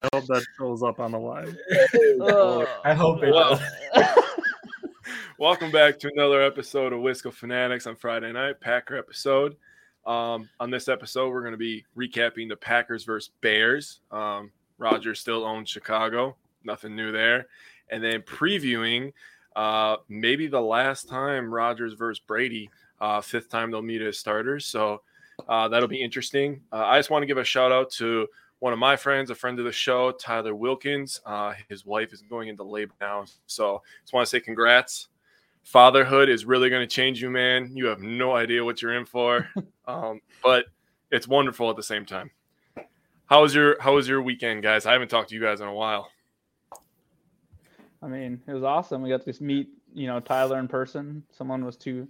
I hope that shows up on the live. I hope it does. Welcome back to another episode of Wisco Fanatics on Friday night, Packer episode. On this episode, we're going to be recapping the Packers versus Bears. Rodgers still owns Chicago. Nothing new there. And then previewing maybe the last time Rodgers versus Brady, fifth time they'll meet as starters. So that'll be interesting. I just want to give a shout out to one of my friends, a friend of the show, Tyler Wilkins. His wife is going into labor now. So just want to say congrats. Fatherhood is really going to change you, man. You have no idea what you're in for. But it's wonderful at the same time. How was your weekend, guys? I haven't talked to you guys in a while. I mean, it was awesome. We got to just meet, Tyler in person. Someone was too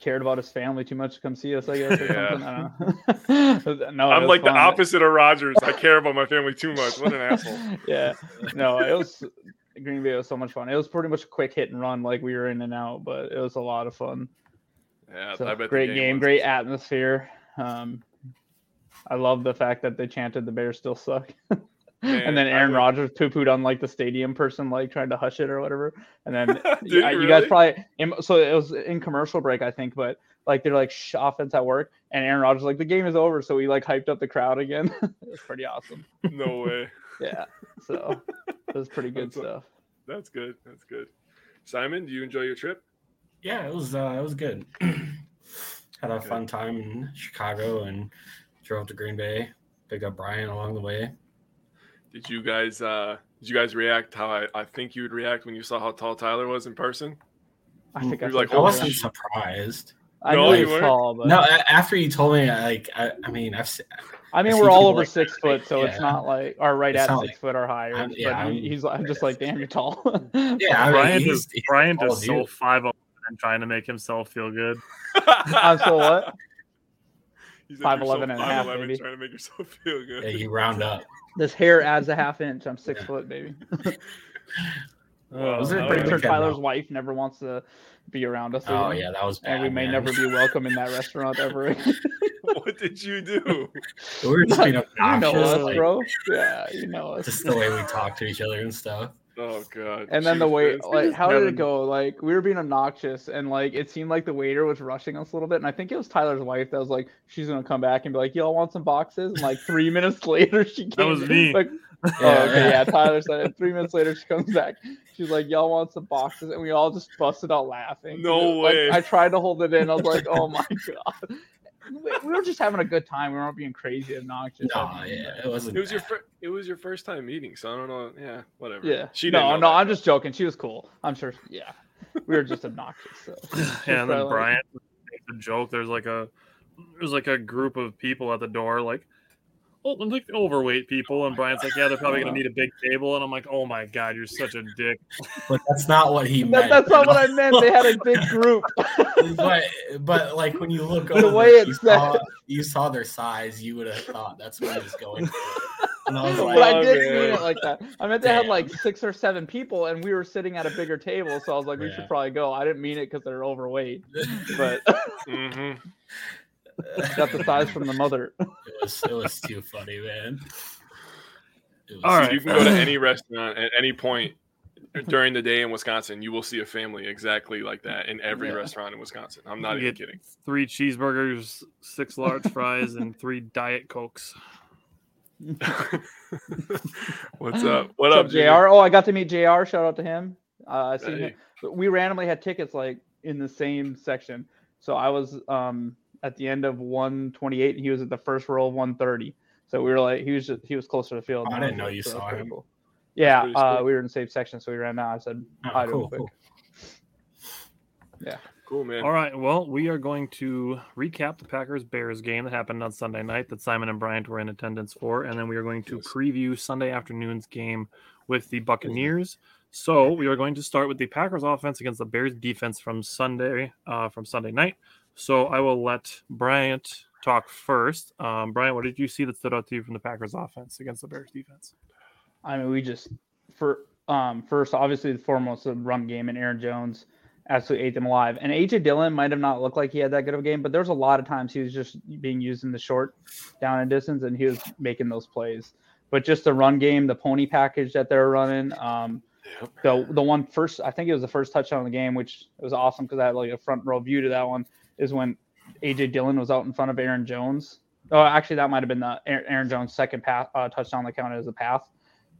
cared about his family too much to come see us, I guess, or something. I don't know. No, I'm like fun. The opposite of Rodgers. I care about my family too much. What an asshole. Yeah. No, it was – Green Bay was so much fun. It was pretty much a quick hit and run, like we were in and out, but it was a lot of fun. Yeah, so I bet great game, great atmosphere. I love the fact that they chanted the Bears still suck. Man, and then Aaron Rodgers poo-pooed on, the stadium person, trying to hush it or whatever. And then you guys probably – so it was in commercial break, I think, but, they're, offense at work. And Aaron Rodgers the game is over. So we, hyped up the crowd again. It was pretty awesome. No way. Yeah. So it was pretty good stuff. That's good. That's good. Simon, do you enjoy your trip? Yeah, it was good. Had a fun time in Chicago and drove to Green Bay, picked up Brian along the way. Did you guys react how I think you would react when you saw how tall Tyler was in person? I think I wasn't surprised. I know he was tall, but no. After you told me, I mean, we're all over 6 foot, so it's not or right at 6 foot or higher. I'm just damn, you're tall. Yeah, Brian is so 5'11" and trying to make himself feel good. I'm so what? 5'11" and a half, maybe. Trying to make yourself feel good. Yeah, you round up. This hair adds a half inch. I'm 6 foot, baby. Sure Tyler's wife never wants to be around us. Oh, yeah, that was bad. And we may never be welcome in that restaurant ever again. What did you do? We were just being obnoxious. You know us, bro. Yeah, you know us. Just the way we talk to each other and stuff. Oh, God. And then the way, how did it go? We were being obnoxious, and, it seemed like the waiter was rushing us a little bit. And I think it was Tyler's wife that was she's going to come back and be y'all want some boxes? And, 3 minutes later, she came. That was me. Tyler said it. 3 minutes later, she comes back. She's like, y'all want some boxes? And we all just busted out laughing. No way. I tried to hold it in. I was like, oh, my God. We were just having a good time. We weren't being crazy obnoxious. It wasn't. It was your first time meeting, so I don't know. Yeah, whatever. Yeah. No, I'm just joking. She was cool. I'm sure. Yeah, we were just obnoxious. So. Yeah, and then Brian makes a joke. There's a group of people at the door, overweight people, and Brian's like, yeah, they're probably gonna need a big table, and I'm like, oh my God, you're such a dick. But that's not what he meant. That's not what I meant. They had a big group. but when you look over the way you saw their size, you would have thought that's what I was going for. And I was like, but I didn't mean it like that. I meant they had 6 or 7 people, and we were sitting at a bigger table, so I was like, we should probably go. I didn't mean it because they're overweight, but. Mm-hmm. Got the size from the mother. It was too funny, man. All right, you can go to any restaurant at any point during the day in Wisconsin. You will see a family exactly like that in every restaurant in Wisconsin. I'm not even kidding. 3 cheeseburgers, 6 large fries, and 3 Diet Cokes. What's up? What's up, Jaire? Oh, I got to meet Jaire. Shout out to him. I seen him. We randomly had tickets in the same section, so I was at the end of 128, and he was at the first row of 130. So we were he was closer to the field. I didn't know you saw him. Cool. Yeah, we were in the same section, so we ran out. I said, hi to him quick. Yeah. Cool, man. All right. Well, we are going to recap the Packers-Bears game that happened on Sunday night that Simon and Bryant were in attendance for, and then we are going to preview Sunday afternoon's game with the Buccaneers. So we are going to start with the Packers offense against the Bears defense from Sunday night. So I will let Bryant talk first. Bryant, what did you see that stood out to you from the Packers offense against the Bears defense? I mean, we just first, obviously the foremost of the run game, and Aaron Jones absolutely ate them alive. And A.J. Dillon might have not looked like he had that good of a game, but there's a lot of times he was just being used in the short down and distance, and he was making those plays. But just the run game, the pony package that they're running, the one first, I think it was the first touchdown of the game, which was awesome because I had like a front row view to that one, is when A.J. Dillon was out in front of Aaron Jones. Oh, actually, that might have been the Aaron Jones' second pass, touchdown that counted as a pass.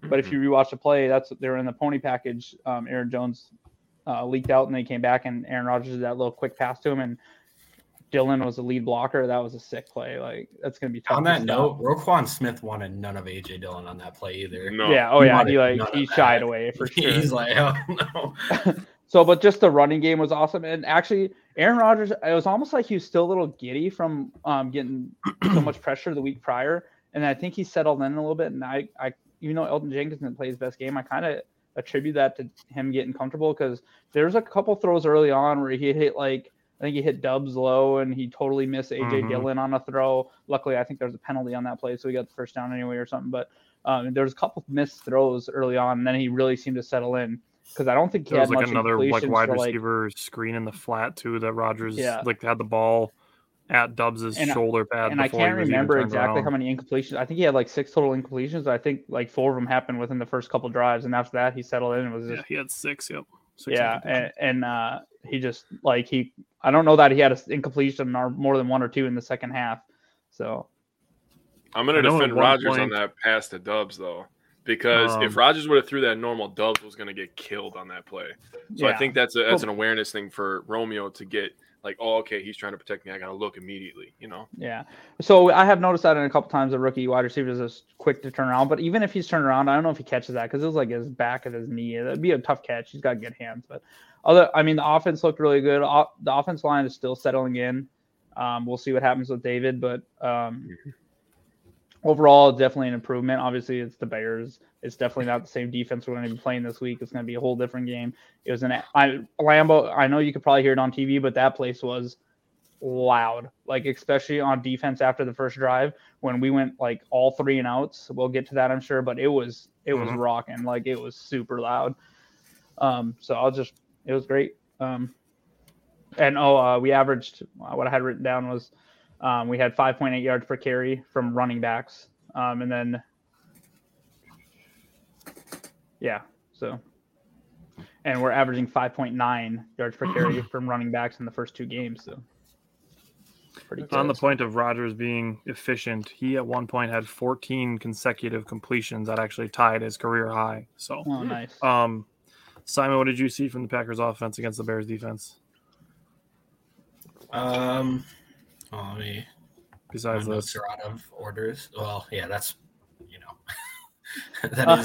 But if you rewatch the play, they were in the pony package. Aaron Jones leaked out, and they came back, and Aaron Rodgers did that little quick pass to him, and Dillon was the lead blocker. That was a sick play. Like, that's going to be tough. On that note, Roquan Smith wanted none of A.J. Dillon on that play either. No. Yeah, he shied away for sure. He's like, oh, no. So, but just the running game was awesome. And actually, Aaron Rodgers, it was almost like he was still a little giddy from getting so much pressure the week prior. And I think he settled in a little bit. And I even though Elgton Jenkins didn't play his best game, I kind of attribute that to him getting comfortable, because there's a couple throws early on where he hit, like, I think he hit Doubs low, and he totally missed A.J. Dillon on a throw. Luckily, I think there's a penalty on that play, so he got the first down anyway or something. But there was a couple missed throws early on, and then he really seemed to settle in. Because I don't think he had much completion. There was like another wide receiver screen in the flat too that Rodgers had the ball at Doubs' shoulder pad. And I can't remember exactly how many incompletions. I think he had like 6 total incompletions. I think like 4 of them happened within the first couple drives, and after that he settled in. And was just, he had 6. Yep. 6 and he just like he. I don't know that he had an incompletion or more than 1 or 2 in the second half. So I'm going to defend Rodgers on that pass to Doubs though. Because if Rodgers would have threw that normal, Doubs was going to get killed on that play. So I think that's an awareness thing for Romeo to get, like, oh, okay, he's trying to protect me. I got to look immediately, you know? Yeah. So I have noticed that in a couple times the rookie wide receiver is quick to turn around. But even if he's turned around, I don't know if he catches that because it was like his back of his knee. That'd be a tough catch. He's got good hands. But the offense looked really good. The offense line is still settling in. We'll see what happens with David, but overall, definitely an improvement. Obviously, it's the Bears. It's definitely not the same defense we're going to be playing this week. It's going to be a whole different game. It was Lambeau, I know you could probably hear it on TV, but that place was loud. Like, especially on defense after the first drive when we went like all 3 and outs. We'll get to that, I'm sure, but it was rocking. Like, it was super loud. It was great. We averaged what I had written down was. We had 5.8 yards per carry from running backs. And we're averaging 5.9 yards per carry from running backs in the first 2 games. So, pretty close. On the point of Rodgers being efficient, he at one point had 14 consecutive completions that actually tied his career high. So, nice. Simon, what did you see from the Packers offense against the Bears defense? Besides those out of orders, well, yeah, that's that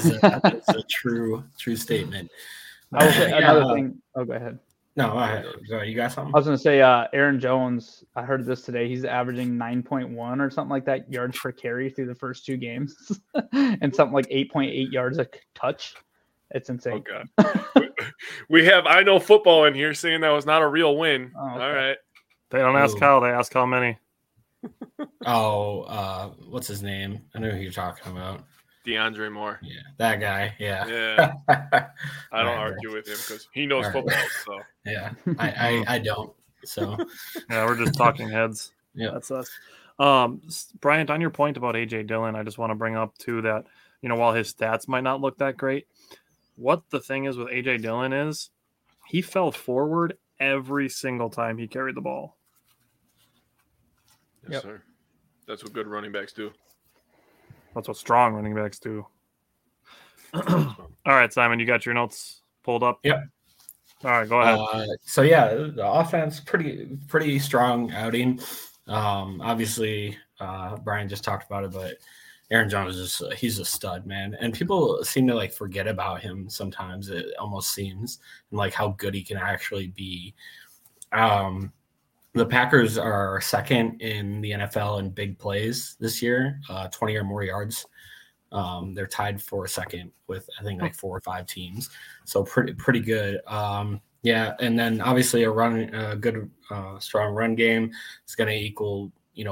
is a true statement. I was another thing. Oh, go ahead. No, you got something. I was going to say, Aaron Jones. I heard this today. He's averaging 9.1 or something like that yards per carry through the first 2 games, and something like 8.8 yards a touch. It's insane. Oh God, we have I know football in here saying that was not a real win. Oh, okay. All right. They don't ask how, they ask how many. What's his name? I know who you're talking about. DeAndre Moore. Yeah, that guy. Yeah. I don't argue with him because he knows football. So yeah, I don't. So yeah, we're just talking heads. Yeah, that's us. Bryant, on your point about A.J. Dillon, I just want to bring up too that while his stats might not look that great, what the thing is with A.J. Dillon is he fell forward every single time he carried the ball. Yes, sir. That's what good running backs do. That's what strong running backs do. All right, Simon, you got your notes pulled up? Yep. All right, go ahead. The offense, pretty strong outing. Obviously, Brian just talked about it, but Aaron Jones is he's a stud, man. And people seem to like forget about him sometimes, it almost seems, and like how good he can actually be. The Packers are second in the NFL in big plays this year, 20 or more yards. They're tied for second with, I think, like 4 or 5 teams. So pretty good. Yeah, and then obviously a good, strong run game is going to equal,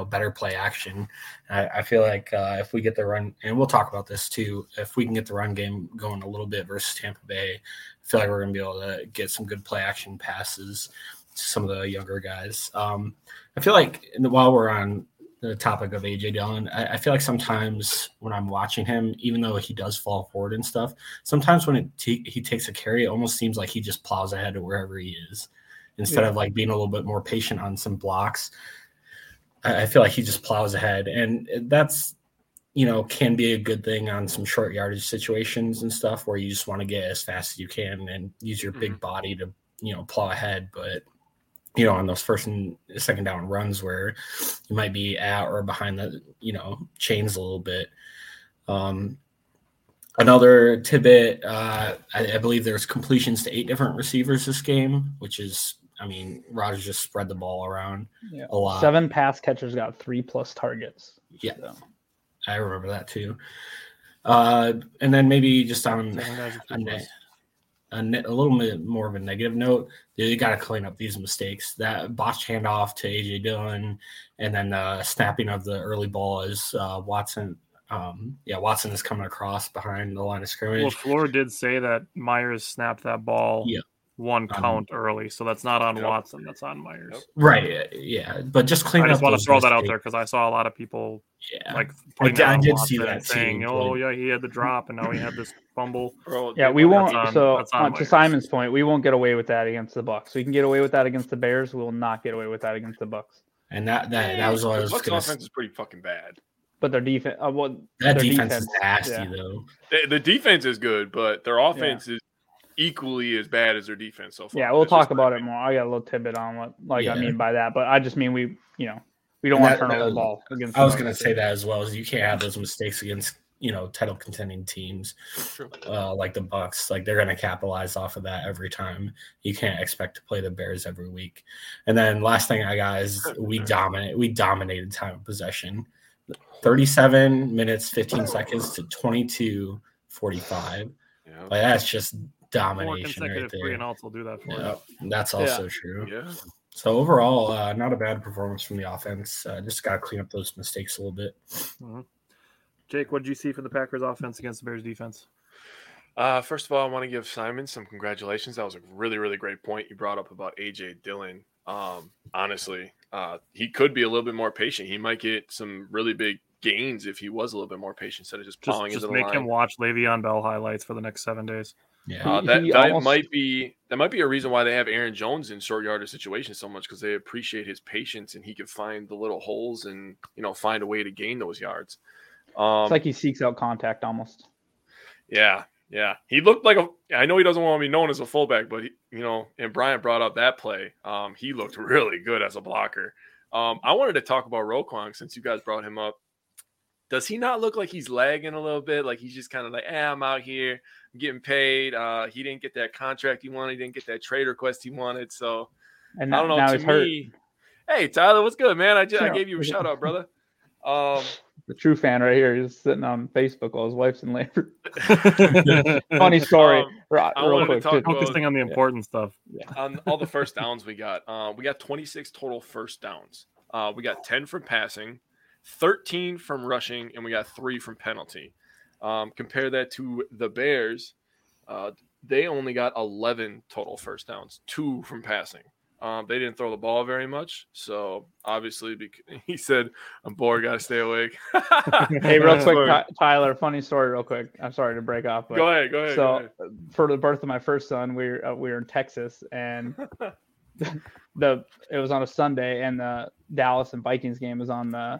better play action. I feel like if we get the run, and we'll talk about this too, if we can get the run game going a little bit versus Tampa Bay, I feel like we're going to be able to get some good play action passes to some of the younger guys. I feel like while we're on the topic of A.J. Dillon, I feel like sometimes when I'm watching him, even though he does fall forward and stuff, sometimes when he takes a carry, it almost seems like he just plows ahead to wherever he is instead of like being a little bit more patient on some blocks. I feel like he just plows ahead, and that's, can be a good thing on some short yardage situations and stuff where you just want to get as fast as you can and use your big body to, plow ahead. But, on those first and second down runs where you might be at or behind the, chains a little bit. Another tidbit, I believe there's completions to 8 different receivers this game, which is, Rodgers just spread the ball around a lot. 7 pass catchers got 3+ targets. Yeah, so. I remember that too. And then maybe just on a little bit more of a negative note, they got to clean up these mistakes. That botched handoff to A.J. Dillon, and then snapping of the early ball as Watson. Watson is coming across behind the line of scrimmage. Well, Fleur did say that Myers snapped that ball. Yeah. 1 count early, so that's not on Watson. That's on Myers. Right, yeah. But just clean up. I just want to throw that out there because I saw a lot of people I did see that saying, he had the drop, and now he had this fumble. We won't. To Simon's point, we won't get away with that against the Bucs. We can get away with that against the Bears. We will not get away with that against the Bucs. And that was what I was going to say. The Bucs' offense is pretty fucking bad. But their defense – that defense is nasty, though. The defense is good, but their offense is equally as bad as their defense so far. Yeah, we'll talk about it more. I got a little tidbit on what I mean by that, but I just mean we don't want to turn over the ball. I was going to say that as well, is you can't have those mistakes against title contending teams like the Bucs. Like they're going to capitalize off of that every time. You can't expect to play the Bears every week. And then last thing I got is we dominated time of possession, 37 minutes 15 seconds to 22:45. Yeah. Like that's just domination right there. And also do that for you. That's also true. Yeah. So overall, not a bad performance from the offense. Just got to clean up those mistakes a little bit. Mm-hmm. Jake, what did you see from the Packers offense against the Bears defense? First of all, I want to give Simon some congratulations. That was a really, really great point you brought up about A.J. Dillon. Honestly, he could be a little bit more patient. He might get some really big gains if he was a little bit more patient instead of just plowing into the line. Just make him watch Le'Veon Bell highlights for the next 7 days. Yeah, that might be a reason why they have Aaron Jones in short yardage situations so much, because they appreciate his patience and he can find the little holes and find a way to gain those yards. It's like he seeks out contact almost. Yeah. He looked like I know he doesn't want to be known as a fullback, but he, and Brian brought up that play. He looked really good as a blocker. I wanted to talk about Roquan since you guys brought him up. Does he not look like he's lagging a little bit? Like he's just kind of like, I'm out here, I'm getting paid. He didn't get that contract he wanted. He didn't get that trade request he wanted. So, and I don't know. Now he's hurt. Hey, Tyler, what's good, man? I gave you a shout out, brother. The true fan right here. He's sitting on Facebook while his wife's in labor. Funny story. Focusing on the important stuff. Yeah. On all the first downs we got. We got 26 total first downs. We got 10 from passing, 13 from rushing, and we got 3 from penalty. Compare that to the Bears. They only got 11 total first downs, 2 from passing. They didn't throw the ball very much. So, obviously, he said, I'm bored, got to stay awake. Hey, real quick, Tyler, funny story real quick. I'm sorry to break off. But go ahead. So, for the birth of my first son, we were in Texas, and it was on a Sunday, and the Dallas and Vikings game was on the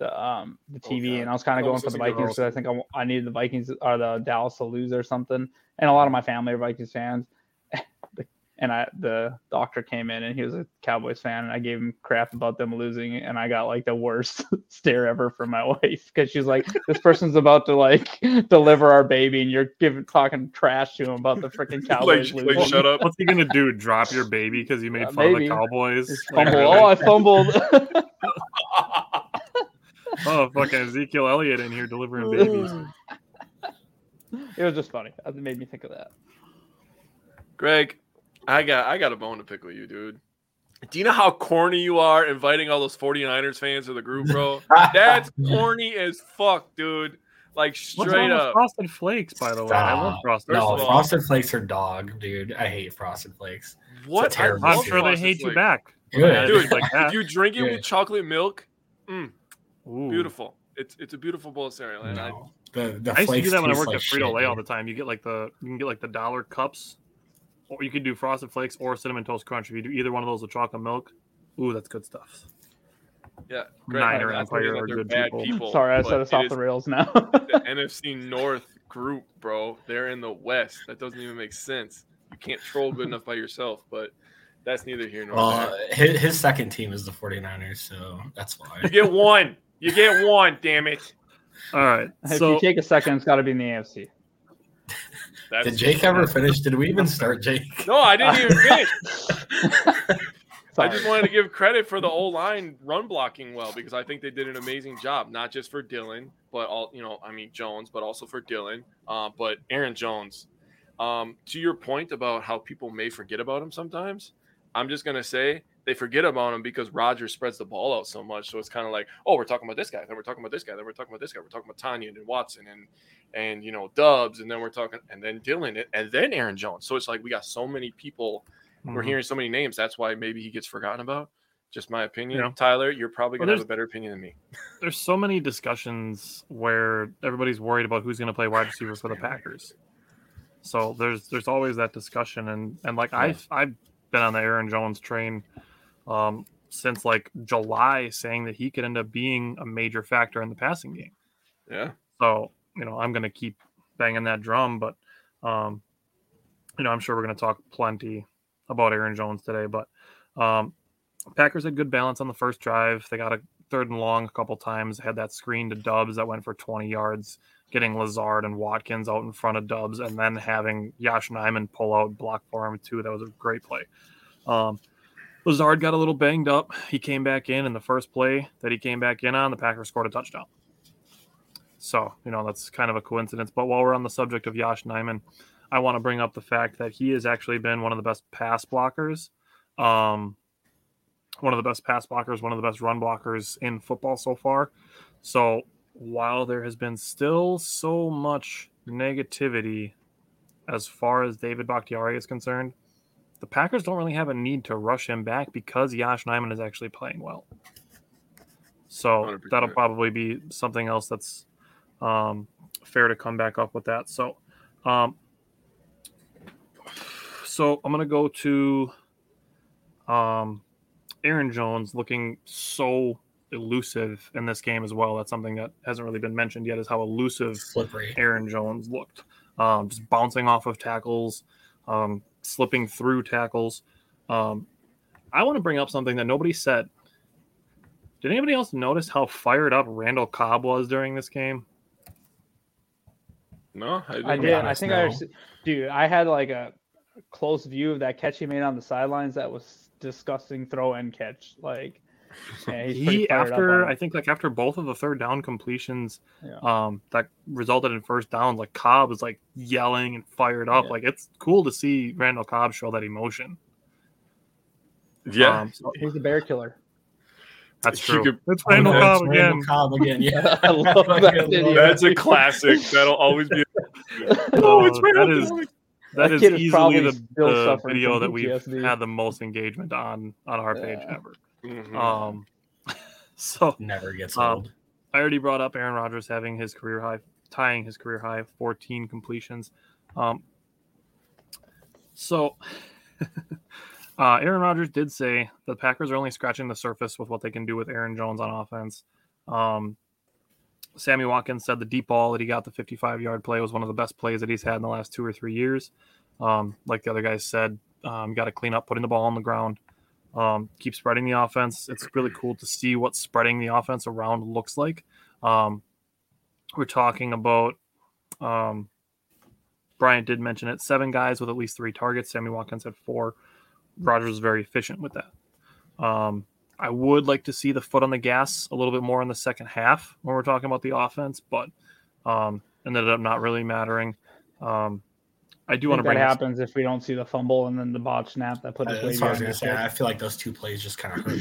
TV, and I was kind of going for the Vikings because I think I needed the Vikings or the Dallas to lose or something, and a lot of my family are Vikings fans. And the doctor came in and he was a Cowboys fan, and I gave him crap about them losing, and I got like the worst stare ever from my wife, because she's like, this person's about to like deliver our baby and you're talking trash to him about the freaking Cowboys losing. Like, shut up. What's he gonna do? Drop your baby because you made fun of the Cowboys? Fumble. Oh, I fumbled. Oh, fucking Ezekiel Elliott in here delivering babies. It was just funny. It made me think of that. Greg, I got a bone to pick with you, dude. Do you know how corny you are inviting all those 49ers fans to the group, bro? That's corny as fuck, dude. Like, straight up. Frosted Flakes, by the way. I love Frosted Flakes. No, Frosted Flakes are dog, dude. I hate Frosted Flakes. What? I'm sure they hate you back. Good. Dude, like that. You drink it with chocolate milk? Ooh. Beautiful. It's a beautiful bowl of cereal. And I used to do that when I worked at Frito-Lay all the time. You get like the dollar cups, or you could do Frosted Flakes or Cinnamon Toast Crunch. If you do either one of those with chocolate milk, ooh, that's good stuff. Yeah, Niner Empire are good people. Sorry, I set us off the rails now. The NFC North group, bro. They're in the West. That doesn't even make sense. You can't troll good enough by yourself, but that's neither here nor there. Well, his second team is the 49ers, so that's why. You get one. You get one, damn it. All right. If you take a second, it's got to be in the AFC. Did Jake ever finish? Did we even start, Jake? No, I didn't even finish. I just wanted to give credit for the O-line run blocking well, because I think they did an amazing job, not just for Dillon, but Jones, but also for Dillon, but Aaron Jones. To your point about how people may forget about him sometimes, I'm just going to say, they forget about him because Rodgers spreads the ball out so much. So it's kind of like, oh, we're talking about this guy, then we're talking about this guy, then we're talking about this guy. We're talking about Tanya and Watson and Doubs, and then we're talking, and then Dillon, and then Aaron Jones. So it's like we got so many people. Mm-hmm. We're hearing so many names. That's why maybe he gets forgotten about. Just my opinion. Yeah. Tyler, you're probably going to have a better opinion than me. There's so many discussions where everybody's worried about who's going to play wide receiver for the Packers. So there's always that discussion. And like, yeah. I've been on the Aaron Jones train since like July, saying that he could end up being a major factor in the passing game. Yeah. So, I'm going to keep banging that drum, but I'm sure we're going to talk plenty about Aaron Jones today, but Packers had good balance on the first drive. They got a third and long a couple times, had that screen to Doubs that went for 20 yards, getting Lazard and Watkins out in front of Doubs, and then having Yosh Nijman pull out, block for him too. That was a great play. Lazard got a little banged up. He came back in, and the first play that he came back in on, the Packers scored a touchdown. So, that's kind of a coincidence. But while we're on the subject of Yosh Nijman, I want to bring up the fact that he has actually been one of the best pass blockers, one of the best run blockers in football so far. So while there has been still so much negativity as far as David Bakhtiari is concerned, the Packers don't really have a need to rush him back because Yosh Nijman is actually playing well. So 100%. That'll probably be something else that's fair to come back up with that. So, so I'm going to go to Aaron Jones looking so elusive in this game as well. That's something that hasn't really been mentioned yet, is how elusive slippery Aaron Jones looked. Just bouncing off of tackles, slipping through tackles. I want to bring up something that nobody said. Did anybody else notice how fired up Randall Cobb was during this game? No, I did. I had like a close view of that catch he made on the sidelines. That was disgusting throw and catch. Like, yeah, after both of the third down completions, that resulted in first downs, like Cobb was like yelling and fired up. Yeah. Like, it's cool to see Randall Cobb show that emotion. Yeah, so he's the bear killer. That's true. It's Randall Cobb again. Randall Cobb again. Yeah, I love that video. That's a classic. That'll always be. Oh, it's Randall Cobb. That is easily the video that we've had the most engagement on our page ever. Mm-hmm. So never gets old. I already brought up Aaron Rodgers having his career high, tying his career high of 14 completions. Aaron Rodgers did say the Packers are only scratching the surface with what they can do with Aaron Jones on offense. Sammy Watkins said the deep ball that he got, the 55-yard play, was one of the best plays that he's had in the last 2 or 3 years. Like the other guys said, You got to clean up putting the ball on the ground. Keep spreading the offense. It's really cool to see what spreading the offense around looks like. We're talking about, Bryant did mention it, 7 guys with at least 3 targets. Sammy Watkins had 4. Rodgers was very efficient with that. I would like to see the foot on the gas a little bit more in the second half when we're talking about the offense, but ended up not really mattering. I do want to bring that happens if we don't see the fumble and then the botch snap that put the play down. I feel like those 2 plays just kind of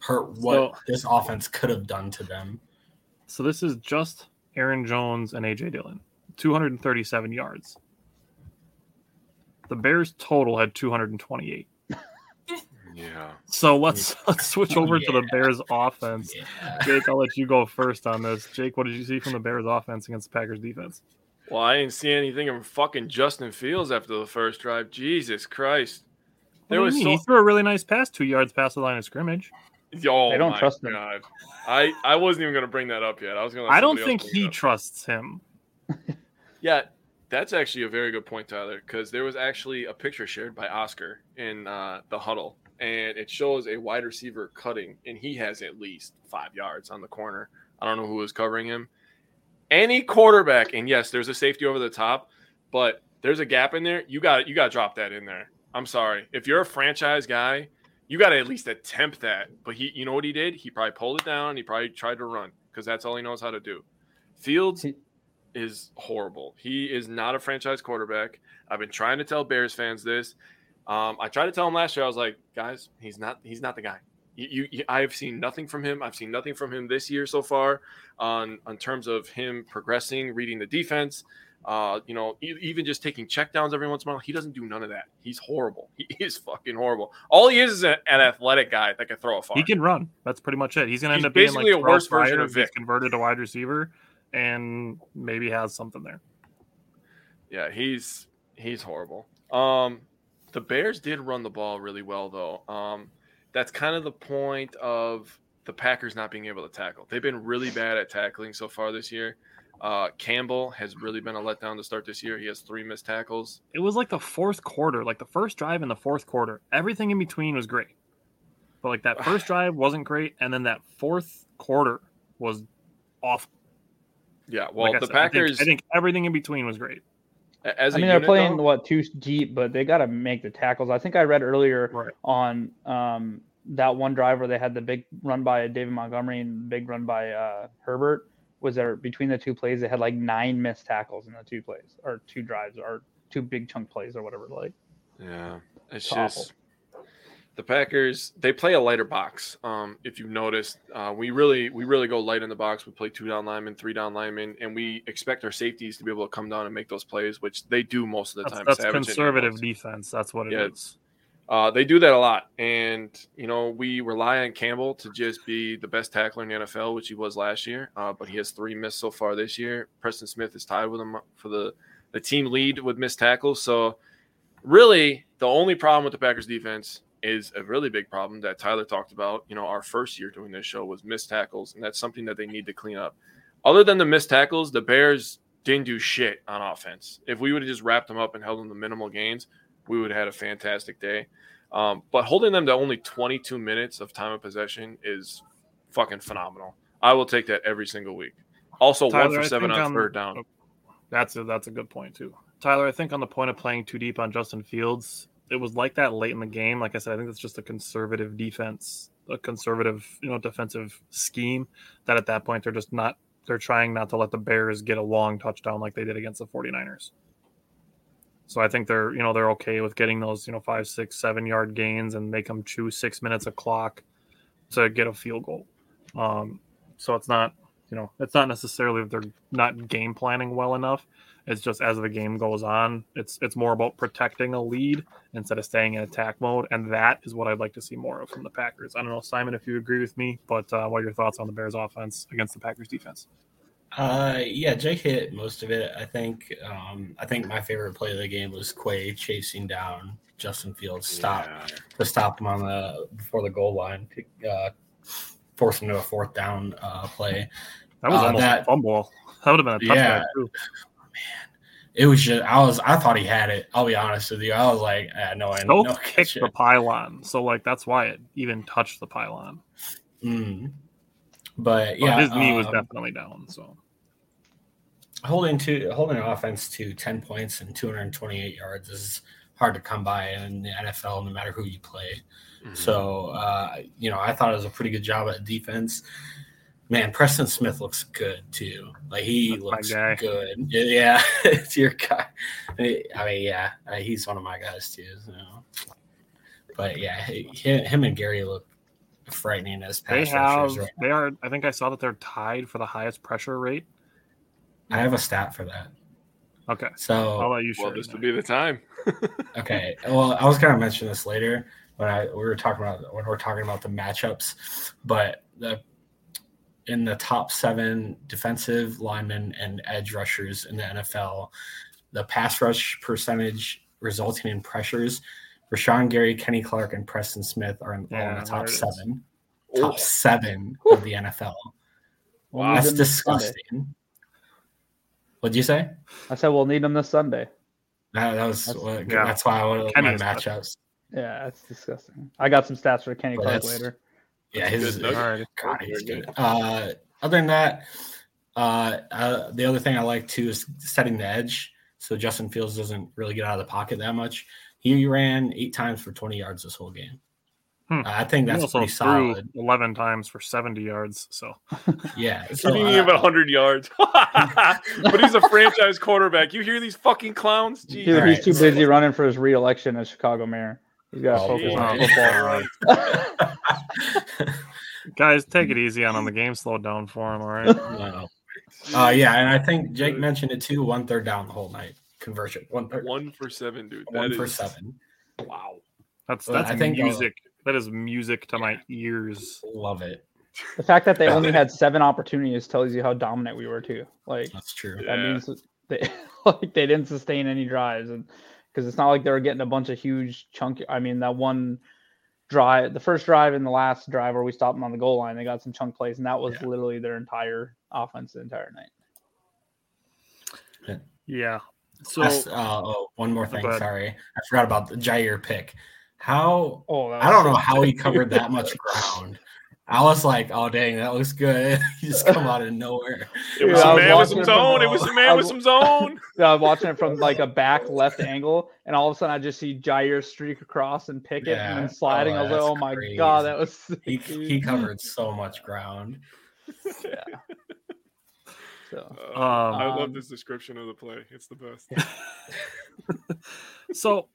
hurt what this offense could have done to them. So this is just Aaron Jones and A.J. Dillon, 237 yards. The Bears total had 228. Yeah. So let's switch over to the Bears offense. Yeah. Jake, I'll let you go first on this. Jake, what did you see from the Bears offense against the Packers defense? Well, I didn't see anything from fucking Justin Fields after the first drive. Jesus Christ. He threw a really nice pass 2 yards past the line of scrimmage. I don't trust him. I wasn't even going to bring that up yet. I don't think he trusts him. Yeah, that's actually a very good point, Tyler, because there was actually a picture shared by Oscar in the huddle, and it shows a wide receiver cutting, and he has at least 5 yards on the corner. I don't know who was covering him. Any quarterback, and yes, there's a safety over the top, but there's a gap in there. You got to drop that in there. I'm sorry. If you're a franchise guy, you got to at least attempt that. But you know what he did? He probably pulled it down. He probably tried to run because that's all he knows how to do. Fields is horrible. He is not a franchise quarterback. I've been trying to tell Bears fans this. I tried to tell him last year. I was like, guys, he's not the guy. I've seen nothing from him. I've seen nothing from him this year so far on terms of him progressing, reading the defense, even just taking checkdowns every once in a while. He doesn't do none of that. He's horrible. He is fucking horrible. All he is an athletic guy that can throw a fart. He can run. That's pretty much it. He's going to end up being like a worse version of Vic, converted to wide receiver, and maybe has something there. Yeah, he's horrible. The Bears did run the ball really well, though. That's kind of the point of the Packers not being able to tackle. They've been really bad at tackling so far this year. Campbell has really been a letdown to start this year. He has 3 missed tackles. It was like the fourth quarter, like the first drive in the fourth quarter. Everything in between was great. But like that first drive wasn't great, and then that fourth quarter was awful. Yeah, well, like the Packers... I think everything in between was great. They're playing, 2 deep, but they got to make the tackles. I think I read earlier on that one drive where they had the big run by David Montgomery and big run by Herbert. Was there between the 2 plays, they had 9 missed tackles in the 2 plays or 2 drives or 2 big chunk plays or whatever. Yeah, it's just awful. The Packers, they play a lighter box. If you noticed, we really go light in the box. We play 2 down linemen, 3 down linemen, and we expect our safeties to be able to come down and make those plays, which they do most of the time. That's conservative defense. That's what it is. They do that a lot. And, we rely on Campbell to just be the best tackler in the NFL, which he was last year. But he has 3 missed so far this year. Preston Smith is tied with him for the team lead with missed tackles. So really the only problem with the Packers defense is a really big problem that Tyler talked about. Our first year doing this show was missed tackles, and that's something that they need to clean up. Other than the missed tackles, the Bears didn't do shit on offense. If we would have just wrapped them up and held them to minimal gains, we would have had a fantastic day. But holding them to only 22 minutes of time of possession is fucking phenomenal. I will take that every single week. Also, Tyler, 1 for 7 on third down. That's a good point, too. Tyler, I think on the point of playing too deep on Justin Fields, it was like that late in the game. Like I said, I think it's just a conservative defense, a conservative, defensive scheme that at that point, they're trying not to let the Bears get a long touchdown like they did against the 49ers. So I think they're okay with getting those, 5, 6, 7 yard gains and make them chew 6 minutes of clock to get a field goal. So it's not necessarily that they're not game planning well enough. It's just as the game goes on, it's more about protecting a lead instead of staying in attack mode, and that is what I'd like to see more of from the Packers. I don't know, Simon, if you agree with me, but what are your thoughts on the Bears' offense against the Packers' defense? Yeah, Jake hit most of it. I think my favorite play of the game was Quay chasing down Justin Fields, to stop him on before the goal line, force him to a fourth down play. That was almost a fumble. That would have been a touchdown too. It was just I thought he had it. I'll be honest with you. I was like, no, I know. Stoke kicked the pylon, so like that's why it even touched the pylon. Mm. But yeah, his knee was definitely down. So holding an offense to 10 points and 228 yards is hard to come by in the NFL, no matter who you play. Mm-hmm. So I thought it was a pretty good job at defense. Man, Preston Smith looks good too. Like looks good. Yeah, it's your guy. He's one of my guys too. So. But yeah, him and Gary look frightening as pass rushers. They are. I think I saw that they're tied for the highest pressure rate. I have a stat for that. Okay, so I'll let you. Well, this would be the time. Okay. Well, I was going to mention this later when we're talking about the matchups, but in the top 7 defensive linemen and edge rushers in the NFL, the pass rush percentage resulting in pressures, Rashan Gary, Kenny Clark, and Preston Smith are all in the top 7. Top 7 of the NFL. Wow, that's disgusting. What'd you say? I said we'll need them this Sunday. That's why I want to look at my matchups. Yeah, that's disgusting. I got some stats for Kenny Clark later. Yeah, his card. God, he's good. Other than that, the other thing I like too is setting the edge. So Justin Fields doesn't really get out of the pocket that much. He ran 8 times for 20 yards this whole game. I think that's pretty solid. 11 times for 70 yards. So yeah, so, he didn't even 100 yards. But he's a franchise quarterback. You hear these fucking clowns? Jeez. Dude, he's too busy running for his re-election as Chicago mayor. He's got to focus on football. Right. Guys, take it easy on him. The game slowed down for him. All right. No. Yeah, and I think Jake mentioned it too. 1/3 down the whole night conversion. 1/3. 1 for 7, dude. 1 for 7. Wow. That's music. That is music to my ears. Love it. The fact that they only had 7 opportunities tells you how dominant we were too. Like that's true. That means they didn't sustain any drives, and because it's not like they were getting a bunch of huge chunky. I mean, that one drive, the first drive and the last drive where we stopped them on the goal line, they got some chunk plays, and that was literally their entire offense the entire night. Yeah. So one more thing. Sorry, I forgot about the Jaire pick. I don't know how he covered that much ground. I was like, oh, dang, that looks good. He just come out of nowhere. It was a man with some zone. Yeah, I was watching it from like a back left angle, and all of a sudden I just see Jaire streak across and pick it and then sliding. I was like, oh, my crazy. God, that was sick. He covered so much ground. Yeah. So, I love this description of the play. It's the best. Yeah. So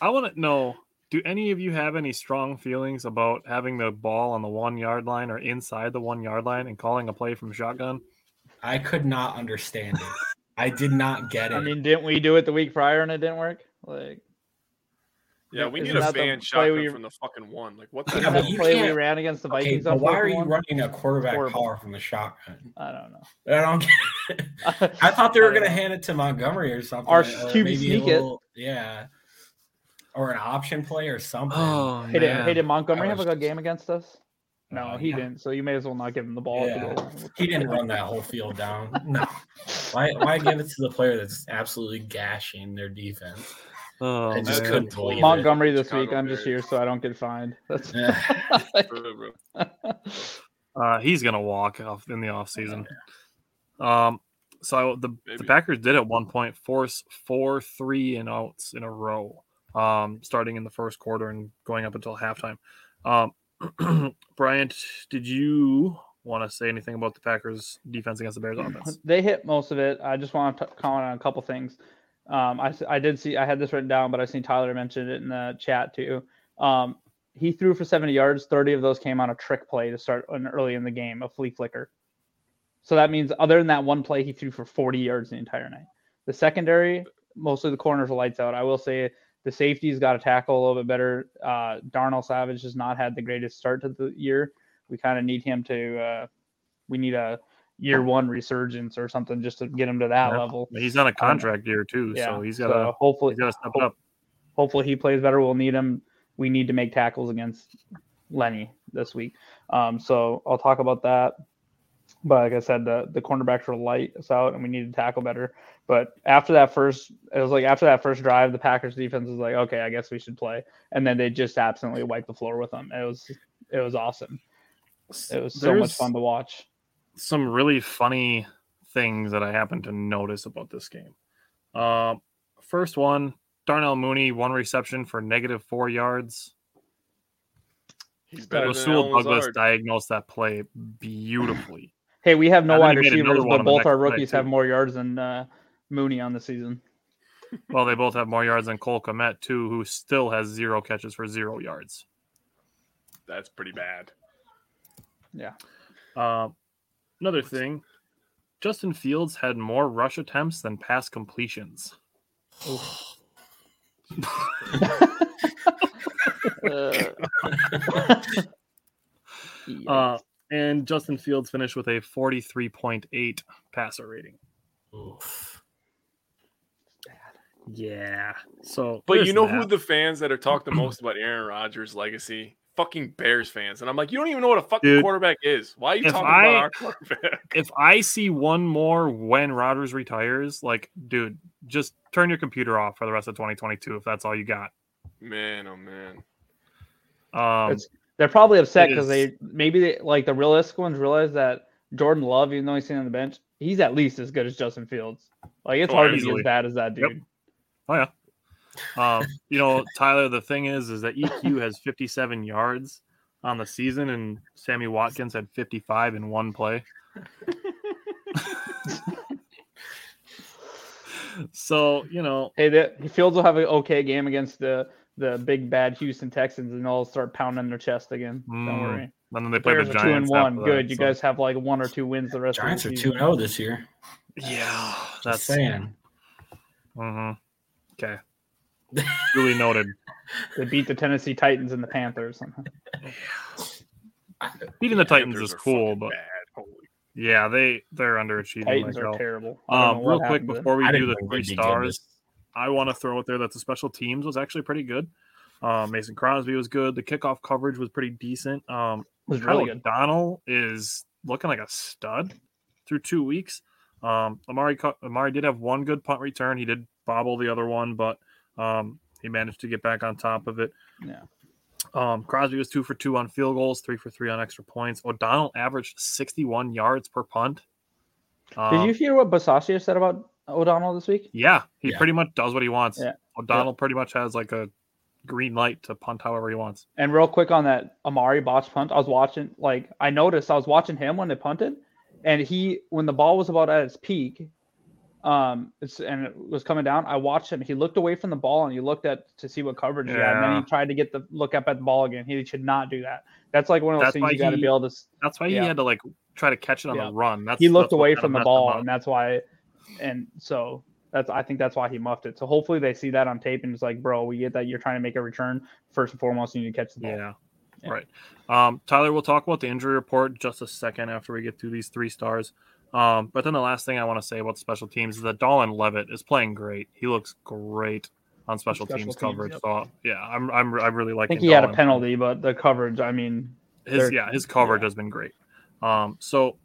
I want to know, do any of you have any strong feelings about having the ball on the 1 yard line or inside the 1 yard line and calling a play from shotgun? I could not understand it. I did not get it. I mean, didn't we do it the week prior and it didn't work? Like, yeah, we need a fan shotgun from the fucking one. Like, what the hell? The play we ran against the Vikings. Okay, why are you running a quarterback power from the shotgun? I don't know. I thought they were going to hand it to Montgomery or something. Our QB sneak it. Yeah. Or an option play or something. Oh, did Montgomery have a good game against us? No, he didn't. So you may as well not give him the ball. Yeah. He didn't run that whole field down. No. Why give it to the player that's absolutely gashing their defense? Oh, I just couldn't believe Montgomery this week. I'm just here so I don't get fined. That's he's gonna walk off in the offseason. Yeah. So the Packers did at one point force 4 3 and outs in a row. Starting in the first quarter and going up until halftime. Bryant, did you want to say anything about the Packers' defense against the Bears' offense? They hit most of it. I just want to comment on a couple things. I had this written down, but I seen Tyler mention it in the chat too. He threw for 70 yards. 30 of those came on a trick play to start early in the game, a flea flicker. So that means other than that one play, he threw for 40 yards the entire night. The secondary, mostly the corners are lights out. I will say the safety's got to tackle a little bit better. Darnell Savage has not had the greatest start to the year. We kind of need him to we need a year one resurgence or something just to get him to that level. He's on a contract year too, so he's got to step it up. Hopefully he plays better. We'll need him. We need to make tackles against Lenny this week. So I'll talk about that. But like I said, the cornerbacks were light us out, and we needed to tackle better. But after that first drive, the Packers defense was like, okay, I guess we should play. And then they just absolutely wiped the floor with them. It was awesome. It was so much fun to watch. Some really funny things that I happened to notice about this game. First one, Darnell Mooney, one reception for -4 yards. He's better than Rasul Douglas diagnosed that play beautifully. Hey, we have no wide receivers, but both our rookies have more yards than Mooney on the season. Well, they both have more yards than Cole Kmet, too, who still has 0 catches for 0 yards. That's pretty bad. Yeah. Another thing, Justin Fields had more rush attempts than pass completions. And Justin Fields finished with a 43.8 passer rating. Oof. Yeah. So, but you know who the fans that have talked the most about Aaron Rodgers' legacy? Fucking Bears fans. And I'm like, you don't even know what a fucking quarterback is. Why are you talking about our quarterback? If I see one more when Rodgers retires, like, dude, just turn your computer off for the rest of 2022 if that's all you got. Man, oh man. They're probably upset because maybe the realistic ones realize that Jordan Love, even though he's sitting on the bench, he's at least as good as Justin Fields. Like, it's hard to be as bad as that dude. Yep. Oh yeah. You know, Tyler, the thing is that EQ has 57 yards on the season, and Sammy Watkins had 55 in one play. So, you know, hey, Fields will have an okay game against the big bad Houston Texans, and they'll start pounding their chest again. Don't worry. And then they play the Giants. 2-1. Good. You guys have like one or two wins the rest of the season. Giants are 2-0 this year. Yeah, that's saying. Mm-hmm. Okay. Really noted. They beat the Tennennessee Titans and the Panthers. Beating the Titans is cool, but yeah, they're underachieving. Titans are terrible. Real quick, before we do the 3 stars, I want to throw out there that the special teams was actually pretty good. Mason Crosby was good. The kickoff coverage was pretty decent. Pat O'Donnell is looking like a stud through 2 weeks. Amari did have one good punt return. He did bobble the other one, but he managed to get back on top of it. Yeah. Crosby was 2 for 2 on field goals, 3 for 3 on extra points. O'Donnell averaged 61 yards per punt. Did you hear what Basaccia said about O'Donnell this week? Yeah, he pretty much does what he wants. Yeah. O'Donnell pretty much has like a green light to punt however he wants. And real quick on that Amari botched punt, I was watching him when they punted, and when the ball was about at its peak, and it was coming down, I watched him. He looked away from the ball, and he looked to see what coverage he had. And then he tried to look up at the ball again. He should not do that. That's like one of those things you got to be able to. That's why he had to like try to catch it on the run. He looked away from the ball, and that's why. And so I think that's why he muffed it. So hopefully they see that on tape and it's like, bro, we get that you're trying to make a return. First and foremost, you need to catch the ball. Yeah. Right. Tyler, we'll talk about the injury report just a second after we get through these 3 stars. But then the last thing I want to say about special teams is that Dolan Levitt is playing great. He looks great on special teams coverage. Yep. So yeah, I really like. I think he had a penalty, but the coverage. I mean, his coverage has been great. So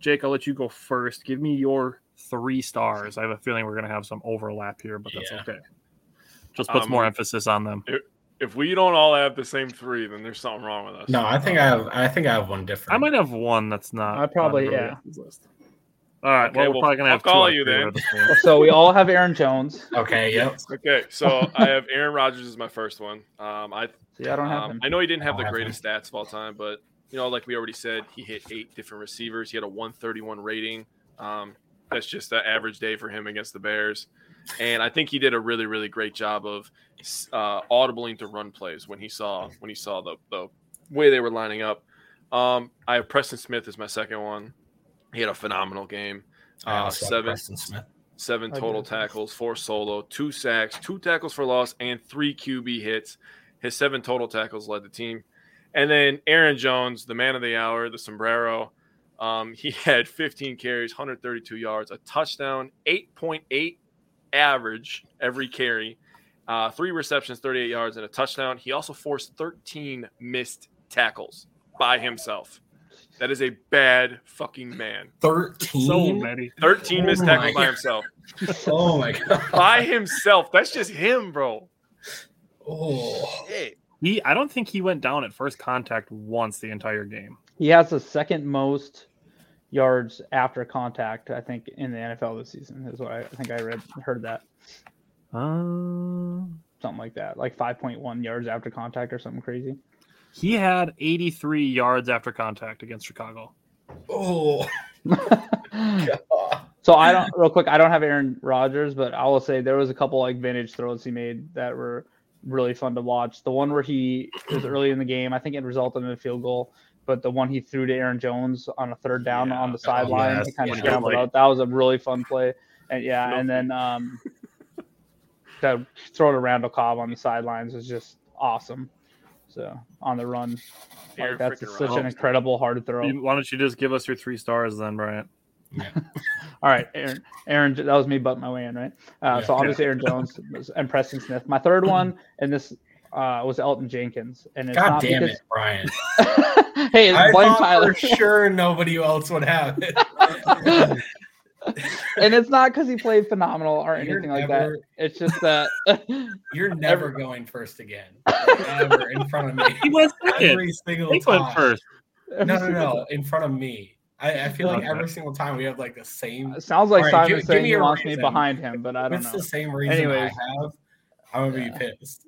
Jake, I'll let you go first. Give me your 3 stars. I have a feeling we're gonna have some overlap here, but that's okay. Just puts more emphasis on them. If we don't all have the same 3, then there's something wrong with us. No, I think I have one different. I might have one that's not. I probably list. All right, okay, well, we're probably going to have to call you then. So we all have Aaron Jones. Okay, yep. Okay, so I have Aaron Rodgers as my first one. I don't have him. I know he didn't have the greatest stats of all time, but, you know, like we already said, he hit 8 different receivers. He had a 131 rating. That's just the average day for him against the Bears. And I think he did a really, really great job of audibling to run plays when he saw the way they were lining up. I have Preston Smith as my second one. He had a phenomenal game. 7 total tackles, 4 solo, 2 sacks, 2 tackles for loss, and 3 QB hits. His 7 total tackles led the team. And then Aaron Jones, the man of the hour, the sombrero. He had 15 carries, 132 yards, a touchdown, 8.8 average every carry, 3 receptions, 38 yards, and a touchdown. He also forced 13 missed tackles by himself. That is a bad fucking man. 13? So many. 13 missed tackles by himself. Oh, my God. By himself. That's just him, bro. Oh. Shit. I don't think he went down at first contact once the entire game. He has the second most yards after contact, I think, in the NFL this season. Is what I think I heard that. Something like that. Like 5.1 yards after contact or something crazy. He had 83 yards after contact against Chicago. Oh. So I don't have Aaron Rodgers, but I will say there was a couple like vintage throws he made that were really fun to watch. The one where he was early in the game, I think it resulted in a field goal, but the one he threw to Aaron Jones on a third down on the sideline, he kind of scrambled out. That was a really fun play. And then that throw to Randall Cobb on the sidelines was just awesome. So on the run, like, that's such an incredible hard throw. Why don't you just give us your 3 stars then, Bryant? Yeah. All right, Aaron. That was me butting my way in, right? So obviously Aaron Jones and Preston Smith. My third one, and this was Elgton Jenkins. And it's God damn it, Bryant. Hey, it's blame Tyler. For sure, nobody else would have it. And it's not because he played phenomenal or anything like that. It's just that you're never going first again, ever in front of me. He was second. Every single time. Went first. No, in front of me. I feel like every single time we have like the same. It sounds like Simon saying he wants me behind him, but I don't know. It's the same reason. Anyways, I'm gonna be pissed.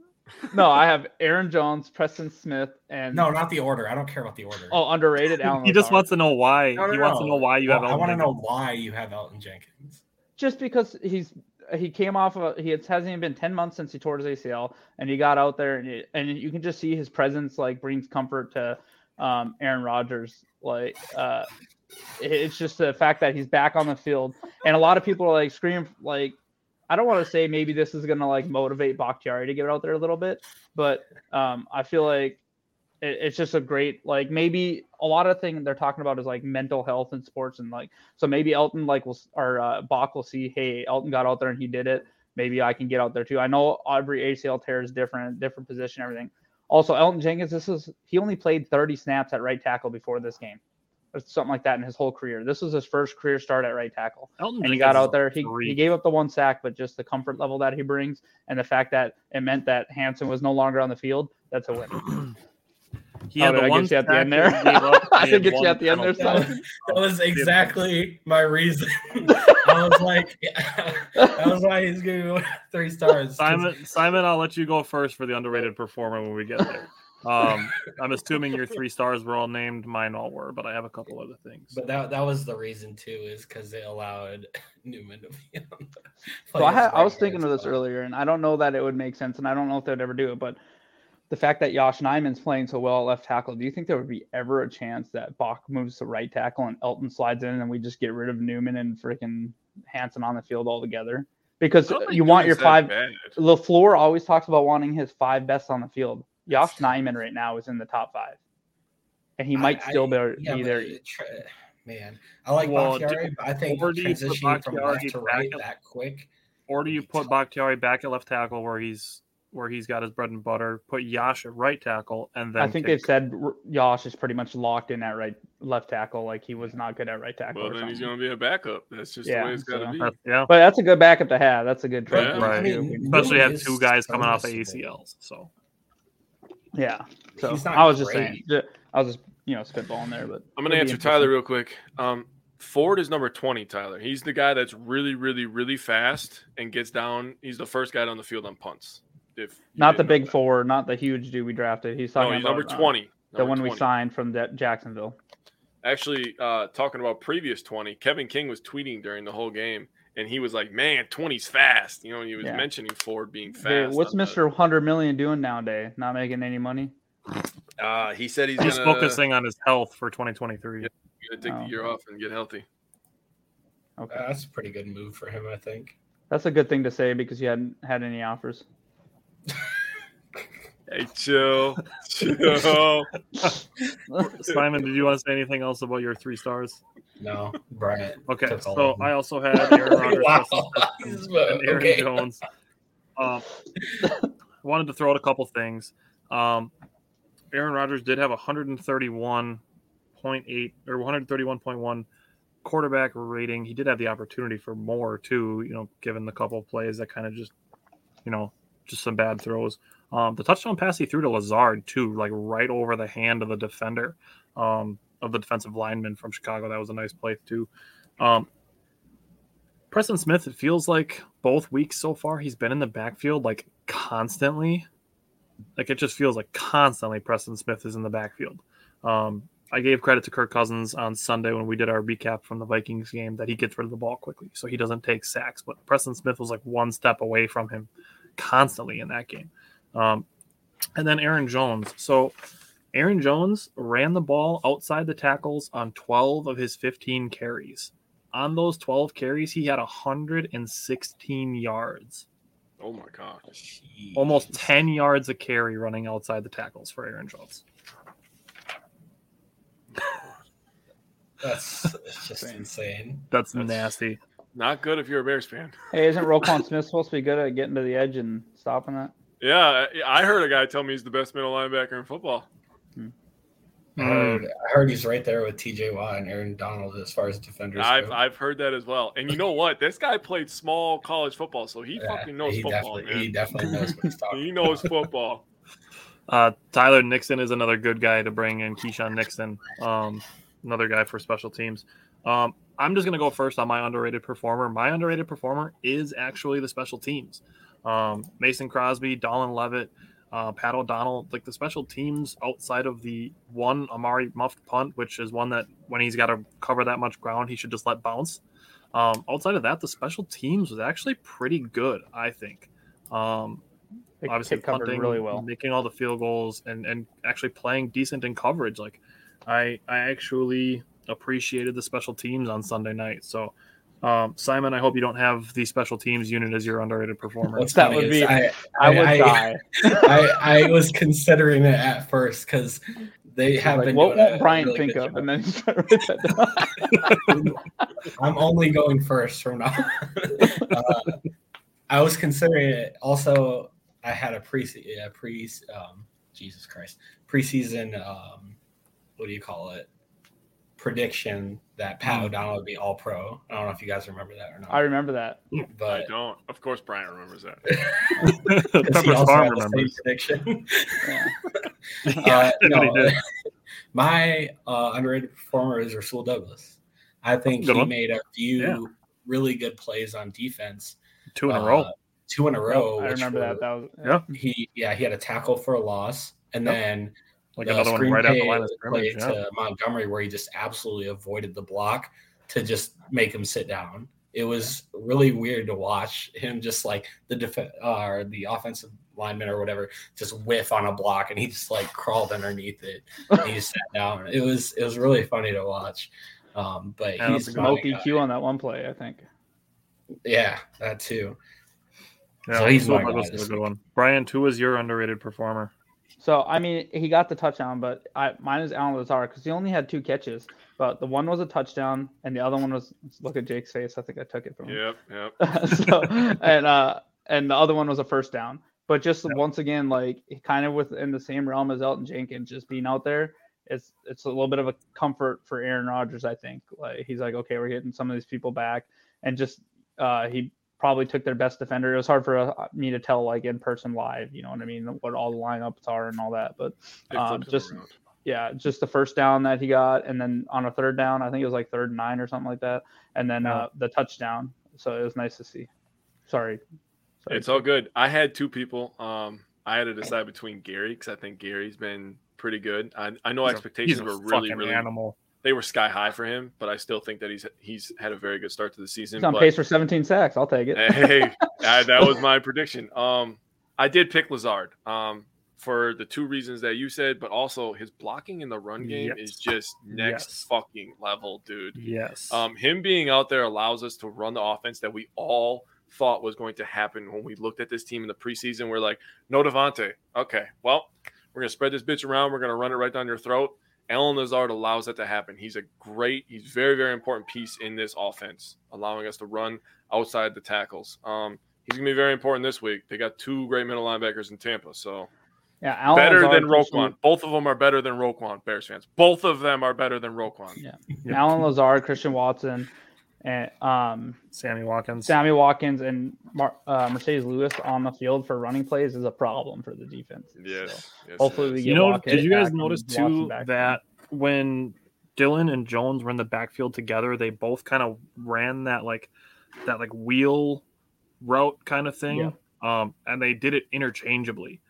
No, I have Aaron Jones, Preston Smith, and no, not the order. I don't care about the order. Oh, underrated Alan. He just wants to know why. He wants to know why you have. I want to know why you have Elgton Jenkins. Just because he came off of he hasn't even been 10 months since he tore his ACL, and he got out there, and you can just see his presence like brings comfort to Aaron Rodgers. Like it's just the fact that he's back on the field, and a lot of people are like screaming like. I don't want to say maybe this is going to like motivate Bakhtiari to get out there a little bit, but I feel like it's just a great, like maybe a lot of things they're talking about is like mental health in sports. And like, so maybe Elgton like will, or Bach will see, hey, Elgton got out there and he did it. Maybe I can get out there too. I know every ACL tear is different position, everything. Also Elgton Jenkins, he only played 30 snaps at right tackle before this game. Something like that in his whole career. This was his first career start at right tackle. And he got out there. He gave up the 1 sack, but just the comfort level that he brings and the fact that it meant that Hanson was no longer on the field, that's a win. I get you at the end there. I did get you at the end there. That was exactly my reason. I was like, that was why he's giving me 3 stars. Simon, I'll let you go first for the underrated performer when we get there. I'm assuming your 3 stars were all named. Mine all were, but I have a couple other things. But that was the reason too, is because they allowed Newman to be on. So I was thinking of this earlier, and I don't know that it would make sense, and I don't know if they'd ever do it. But the fact that Yosh Nijman's playing so well at left tackle, do you think there would be ever a chance that Bach moves to right tackle and Elgton slides in, and we just get rid of Newman and freaking Hanson on the field altogether? Because you want your 5. Bad. LaFleur always talks about wanting his 5 best on the field. Yosh Nijman right now is in the top 5, and he might still be there. Man, I like Bakhtiari, but I think transitioning from left to right that quick. Or do you put Bakhtiari back at left tackle where he's got his bread and butter? Put Yosh at right tackle, and then I think they've said Yosh is pretty much locked in at left tackle. Like he was not good at right tackle. Well, then he's going to be a backup. That's just the way it's got to be. But that's a good backup to have. That's a good trade. Yeah. Right. Especially have 2 guys coming off of ACLs. So. Yeah, so I was just saying, I was just spitballing there. But I'm gonna answer Tyler real quick. Ford is number 20. Tyler, he's the guy that's really, really, really fast and gets down. He's the first guy on the field on punts. If not the big forward, not the huge dude we drafted. He's talking about number 20, the one we signed from Jacksonville. Actually, talking about previous 20, Kevin King was tweeting during the whole game. And he was like, man, 20's fast. You know, he was mentioning Ford being fast. Dude, what's Mr. 100 million doing nowadays? Not making any money? He said he's focusing on his health for 2023. Yeah, he's going to take the year off and get healthy. Okay. That's a pretty good move for him, I think. That's a good thing to say because you hadn't had any offers. Hey, chill. Simon, did you want to say anything else about your 3 stars? No, Brian. Okay, so I also had Aaron Rodgers and Aaron Jones. Wanted to throw out a couple things. Aaron Rodgers did have 131 131.8 or 131.1 quarterback rating. He did have the opportunity for more too, you know, given the couple of plays that kind of just, you know, just some bad throws. The touchdown pass he threw to Lazard too, like right over the hand of the defender, of the defensive lineman from Chicago. That was a nice play too. Preston Smith, it feels like both weeks so far, he's been in the backfield like constantly. Like it just feels like constantly Preston Smith is in the backfield. I gave credit to Kirk Cousins on Sunday when we did our recap from the Vikings game that he gets rid of the ball quickly, so he doesn't take sacks. But Preston Smith was like one step away from him constantly in that game. And then Aaron Jones. So Aaron Jones ran the ball outside the tackles on 12 of his 15 carries. On those 12 carries, he had 116 yards. Oh, my gosh. Jeez. Almost 10 yards a carry running outside the tackles for Aaron Jones. That's just insane. That's nasty. Not good if you're a Bears fan. Hey, isn't Roquan Smith supposed to be good at getting to the edge and stopping that? Yeah, I heard a guy tell me he's the best middle linebacker in football. I heard he's right there with TJ Watt and Aaron Donald as far as defenders go. I've heard that as well. And you know what? This guy played small college football, so he fucking knows football. He definitely knows what he's talking about. He knows football. Tyler Nixon is another good guy to bring in. Keyshawn Nixon, another guy for special teams. I'm just going to go first on my underrated performer. My underrated performer is actually the special teams. Mason Crosby, Dolan Levitt, Pat O'Donnell, like the special teams outside of the one Amari muffed punt, which is one that when he's got to cover that much ground, he should just let bounce. Outside of that, the special teams was actually pretty good, I think. Obviously punting really well, making all the field goals, and actually playing decent in coverage. Like I actually appreciated the special teams on Sunday night. So Simon, I hope you don't have the special teams unit as your underrated performer. That would be I would die. I was considering it at first because they have like, been. What won't Brian really think of? And then I'm only going first from now. I was considering it. Also, I had a preseason. What do you call it? Prediction that Pat O'Donnell would be all pro. I don't know if you guys remember that or not. I remember that. But I don't. Of course, Brian remembers that. He also had the same prediction. My underrated performer is Rasul Douglas. I think he made a few really good plays on defense. Two in a row. I remember that. He had a tackle for a loss. And then like another one right out the line of scrimmage to Montgomery, where he just absolutely avoided the block to just make him sit down. It was really weird to watch him just like the offensive lineman or whatever just whiff on a block, and he just like crawled underneath it. And he just sat down. It was really funny to watch. But he's smoke EQ on that one play, I think. Yeah, that too. Yeah, so he's a good one. Brian, who is your underrated performer? So, I mean, he got the touchdown, but mine is Alan Lazard because he only had two catches. But the one was a touchdown, and the other one was – look at Jake's face. I think I took it from him. Yep. And the other one was a first down. But just once again, like kind of within the same realm as Elgton Jenkins, just being out there, it's a little bit of a comfort for Aaron Rodgers, I think. Like he's like, okay, we're hitting some of these people back. And just he – probably took their best defender. It was hard for me to tell like in person live, you know what I mean? What all the lineups are and all that, but just the first down that he got. And then on a third down, I think it was like 3rd and 9 or something like that. And then the touchdown. So it was nice to see. Sorry. It's all good. I had two people. I had to decide between Gary, cause I think Gary's been pretty good. I know expectations were really, really animal. They were sky high for him, but I still think that he's had a very good start to the season. He's on pace for 17 sacks. I'll take it. Hey, that was my prediction. I did pick Lazard for the two reasons that you said, but also his blocking in the run game is just next fucking level, dude. Yes. Him being out there allows us to run the offense that we all thought was going to happen when we looked at this team in the preseason. We're like, no Devontae. Okay, well, we're going to spread this bitch around. We're going to run it right down your throat. Alan Lazard allows that to happen. He's very, very important piece in this offense, allowing us to run outside the tackles. He's going to be very important this week. They got two great middle linebackers in Tampa, so Yeah, Alan better Lazard than Roquan. Both of them are better than Roquan, Bears fans. Both of them are better than Roquan. Yeah. Alan Lazard, Christian Watson, and Sammy Watkins, and Mercedes Lewis on the field for running plays is a problem for the defense. Yes. Hopefully we get. Did you guys notice too that when Dillon and Jones were in the backfield together, they both kind of ran that wheel route kind of thing, and they did it interchangeably.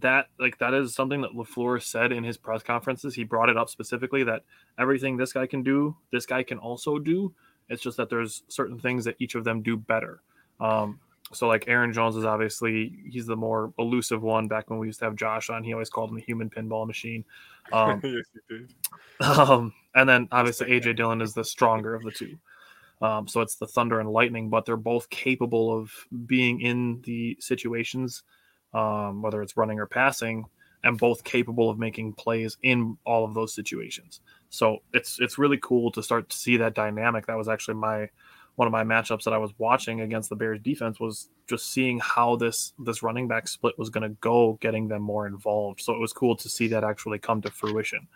That is something that LaFleur said in his press conferences. He brought it up specifically that everything this guy can do, this guy can also do. It's just that there's certain things that each of them do better. So Aaron Jones is obviously, he's the more elusive one. Back when we used to have Josh on, he always called him the human pinball machine. Yes, he did. And then obviously A.J. Dillon is the stronger of the two. So it's the thunder and lightning, but they're both capable of being in the situations, whether it's running or passing, and both capable of making plays in all of those situations. So it's really cool to start to see that dynamic. That was actually one of my matchups that I was watching against the Bears defense, was just seeing how this running back split was going to go, getting them more involved. So it was cool to see that actually come to fruition.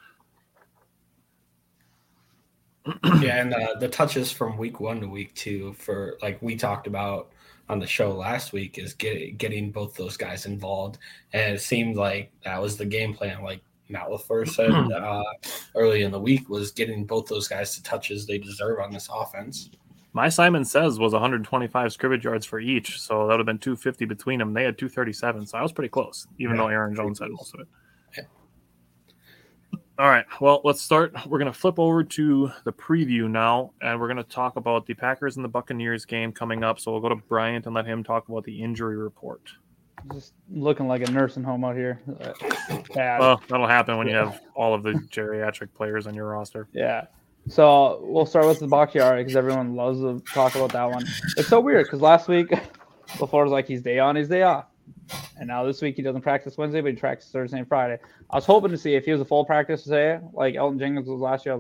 Yeah, and the touches from week one to week two, for like we talked about on the show last week, is getting both those guys involved, and it seemed like that was the game plan. Like Matt LaFleur said early in the week, was getting both those guys the touches they deserve on this offense. My Simon Says was 125 scrimmage yards for each, so that would have been 250 between them. They had 237, so I was pretty close, even though Aaron Jones had most of it. Yeah. All right, well, let's start. We're going to flip over to the preview now, and we're going to talk about the Packers and the Buccaneers game coming up. So we'll go to Bryant and let him talk about the injury report. Just looking like a nursing home out here. Well, that'll happen when you have all of the geriatric players on your roster. Yeah. So we'll start with the Bakhtiari because everyone loves to talk about that one. It's so weird because last week LaFleur was like, he's day on, he's day off. And now this week he doesn't practice Wednesday, but he practices Thursday and Friday. I was hoping to see if he was a full practice today, like Elgton Jenkins was last week.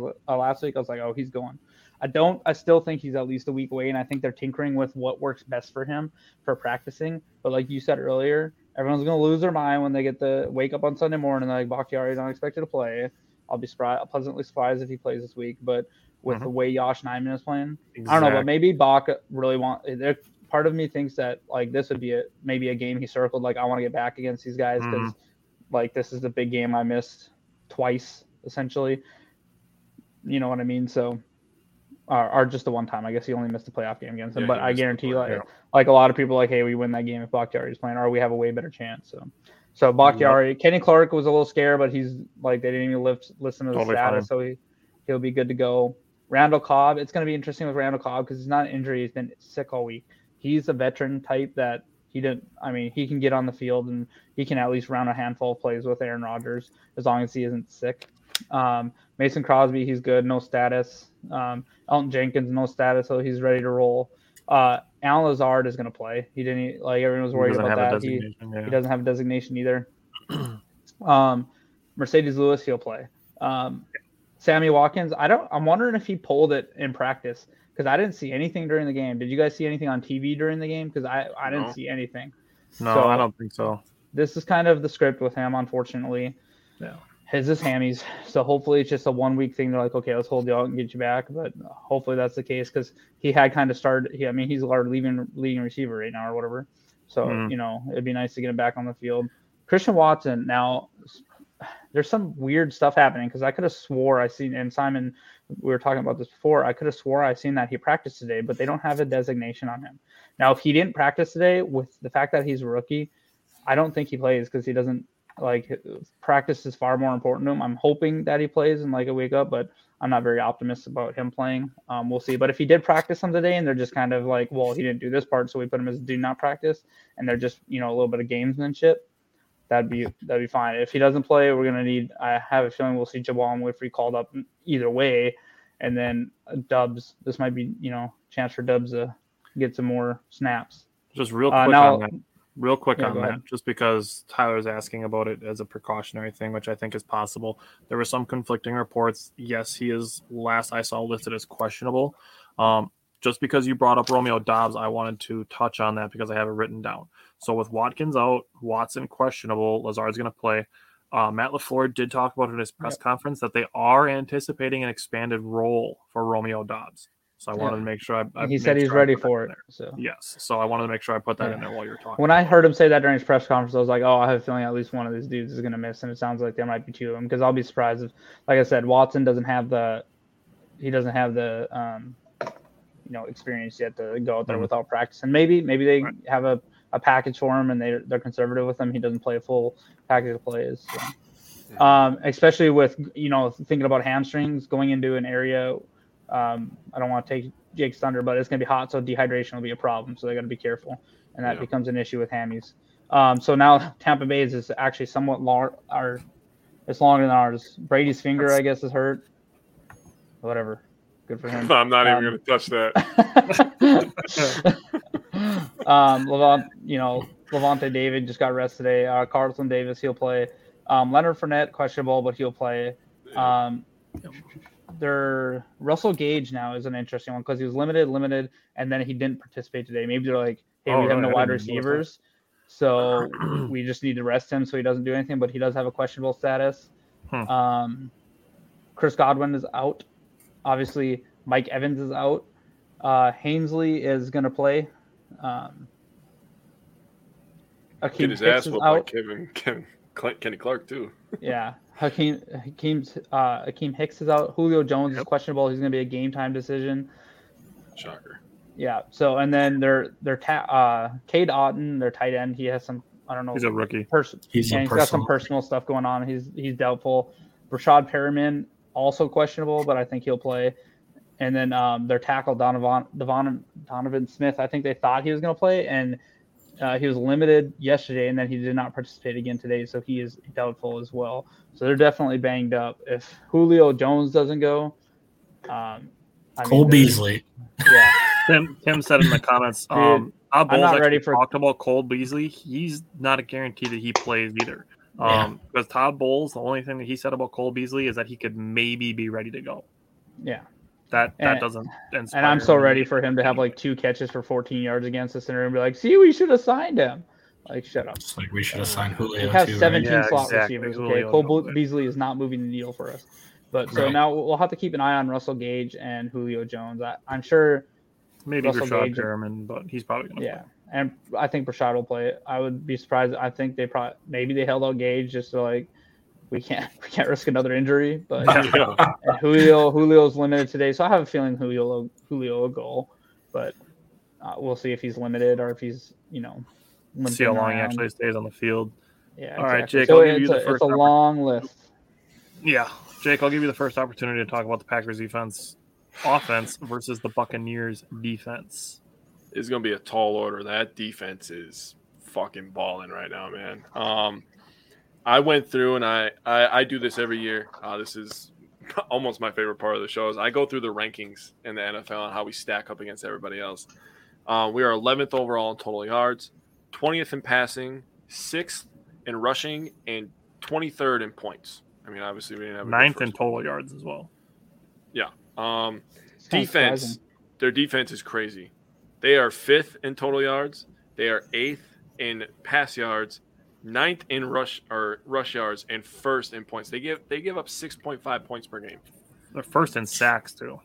I was like, oh, he's going. I still think he's at least a week away, and I think they're tinkering with what works best for him for practicing. But like you said earlier, everyone's going to lose their mind when they get the wake up on Sunday morning and like Bakhtiari is not expected to play. I'll be pleasantly surprised if he plays this week. But with the way Yosh Nijman is playing, exactly. I don't know, but maybe Bach really wants – part of me thinks that like this would be maybe a game he circled. Like I want to get back against these guys because like this is the big game I missed twice essentially. You know what I mean? So, or just the one time I guess he only missed the playoff game against him. But I guarantee like a lot of people are like, hey, we win that game if Bakhtiari is playing, or we have a way better chance. So Bakhtiari, Kenny Clark was a little scared, but he's like they didn't even listen to the status, so he'll be good to go. Randall Cobb, it's going to be interesting with Randall Cobb because he's not an injury; he's been sick all week. He's a veteran type that he can get on the field and he can at least round a handful of plays with Aaron Rodgers as long as he isn't sick. Mason Crosby, he's good, no status. Elgton Jenkins, no status, so he's ready to roll. Alan Lazard is going to play. He didn't like everyone was worried about that. He doesn't have a designation either. Mercedes Lewis, he'll play. Sammy Watkins, I'm wondering if he pulled it in practice. Because I didn't see anything during the game. Did you guys see anything on TV during the game? Because I didn't see anything. No, so, I don't think so. This is kind of the script with him, unfortunately. Yeah. His hammies. So hopefully it's just a 1 week thing. They're like, okay, let's hold you out and get you back. But hopefully that's the case because he had kind of started. He's our leading receiver right now or whatever. So it'd be nice to get him back on the field. Christian Watson. Now there's some weird stuff happening because I could have swore I seen, and Simon, we were talking about this before. I could have swore I seen that he practiced today, but they don't have a designation on him. Now, if he didn't practice today, with the fact that he's a rookie, I don't think he plays because he doesn't like practice is far more important to him. I'm hoping that he plays in like a wake up, but I'm not very optimistic about him playing. We'll see. But if he did practice some today and they're just kind of like, well, he didn't do this part, so we put him as do not practice, and they're just a little bit of gamesmanship. That'd be fine. If he doesn't play, we're gonna need. I have a feeling we'll see Jabal and Winfrey called up either way, and then Doubs. This might be chance for Doubs to get some more snaps. Just real quick on that. Real quick on that, just because Tyler's asking about it as a precautionary thing, which I think is possible. There were some conflicting reports. Yes, he is last I saw listed as questionable. just because you brought up Romeo Doubs, I wanted to touch on that because I have it written down. So with Watkins out, Watson questionable, Lazard's going to play. Matt LaFleur did talk about it in his press conference that they are anticipating an expanded role for Romeo Doubs. So I wanted to make sure I he said he's ready for it. So. Yes. So I wanted to make sure I put that in there while you were talking. When I heard him say that during his press conference, I was like, oh, I have a feeling at least one of these dudes is going to miss. And it sounds like there might be two of them because I'll be surprised if, like I said, Watson doesn't have the – he doesn't have the experience yet to go out there without practice. And maybe they have a package for him and they're conservative with him. He doesn't play a full package of plays. So. Especially with, thinking about hamstrings going into an area – I don't want to take Jake's thunder, but it's going to be hot, so dehydration will be a problem. So they got to be careful, and that becomes an issue with hammies. So now Tampa Bay's is actually somewhat it's longer than ours. Brady's finger, I guess, is hurt. Whatever, good for him. I'm not even going to touch that. Levante David just got rest today. Carlton Davis, he'll play. Leonard Fournette, questionable, but he'll play. Their Russell Gage now is an interesting one because he was limited, and then he didn't participate today. Maybe they're like, hey, we have no wide receivers, so we just need to rest him so he doesn't do anything, but he does have a questionable status. Chris Godwin is out. Obviously, Mike Evans is out. Hainsley is going to play. Akeem his ass is out. Kenny Clark, too. Yeah. Akeem Hicks is out. Julio Jones is questionable. He's going to be a game-time decision. Shocker. Yeah. So, and then their Cade Otton, their tight end, he has some, I don't know. He's a rookie. He's got some personal stuff going on. He's doubtful. Rashad Perriman, also questionable, but I think he'll play. And then their tackle, Donovan Smith, I think they thought he was going to play, and he was limited yesterday, and then he did not participate again today, so he is doubtful as well. So they're definitely banged up. If Julio Jones doesn't go, Cole Beasley. Yeah, Tim said in the comments, I'm not ready for talked about Cole Beasley. He's not a guarantee that he plays either. Because Todd Bowles, the only thing that he said about Cole Beasley is that he could maybe be ready to go. Yeah. That doesn't inspire and I'm so ready for him to have like 2 catches for 14 yards against us and be like, see, we should have signed him. Like, shut up. It's like we should have signed Julio. We have 17 slot receivers. Okay, Cole Beasley is not moving the needle for us. But so now we'll have to keep an eye on Russell Gage and Julio Jones. I'm sure maybe Rashad Perriman, but he's probably going to play. Yeah, and I think Rashad will play. I would be surprised. I think they probably maybe they held out Gage just to like. We can't risk another injury, but Julio's limited today, so I have a feeling Julio will go, but we'll see if he's limited or if he's see how long he actually stays on the field. Yeah. All right, Jake. So I'll give you the first. It's a long list. Yeah, Jake. I'll give you the first opportunity to talk about the Packers offense versus the Buccaneers defense. It's gonna be a tall order. That defense is fucking balling right now, man. I went through and I do this every year. This is almost my favorite part of the show is I go through the rankings in the NFL and how we stack up against everybody else. We are 11th overall in total yards, 20th in passing, 6th in rushing, and 23rd in points. I mean, obviously we didn't have 9th in total yards as well. Yeah. Their defense is crazy. They are 5th in total yards. They are 8th in pass yards. 9th in rush yards and 1st in points. They give up 6.5 points per game. They're 1st in sacks too.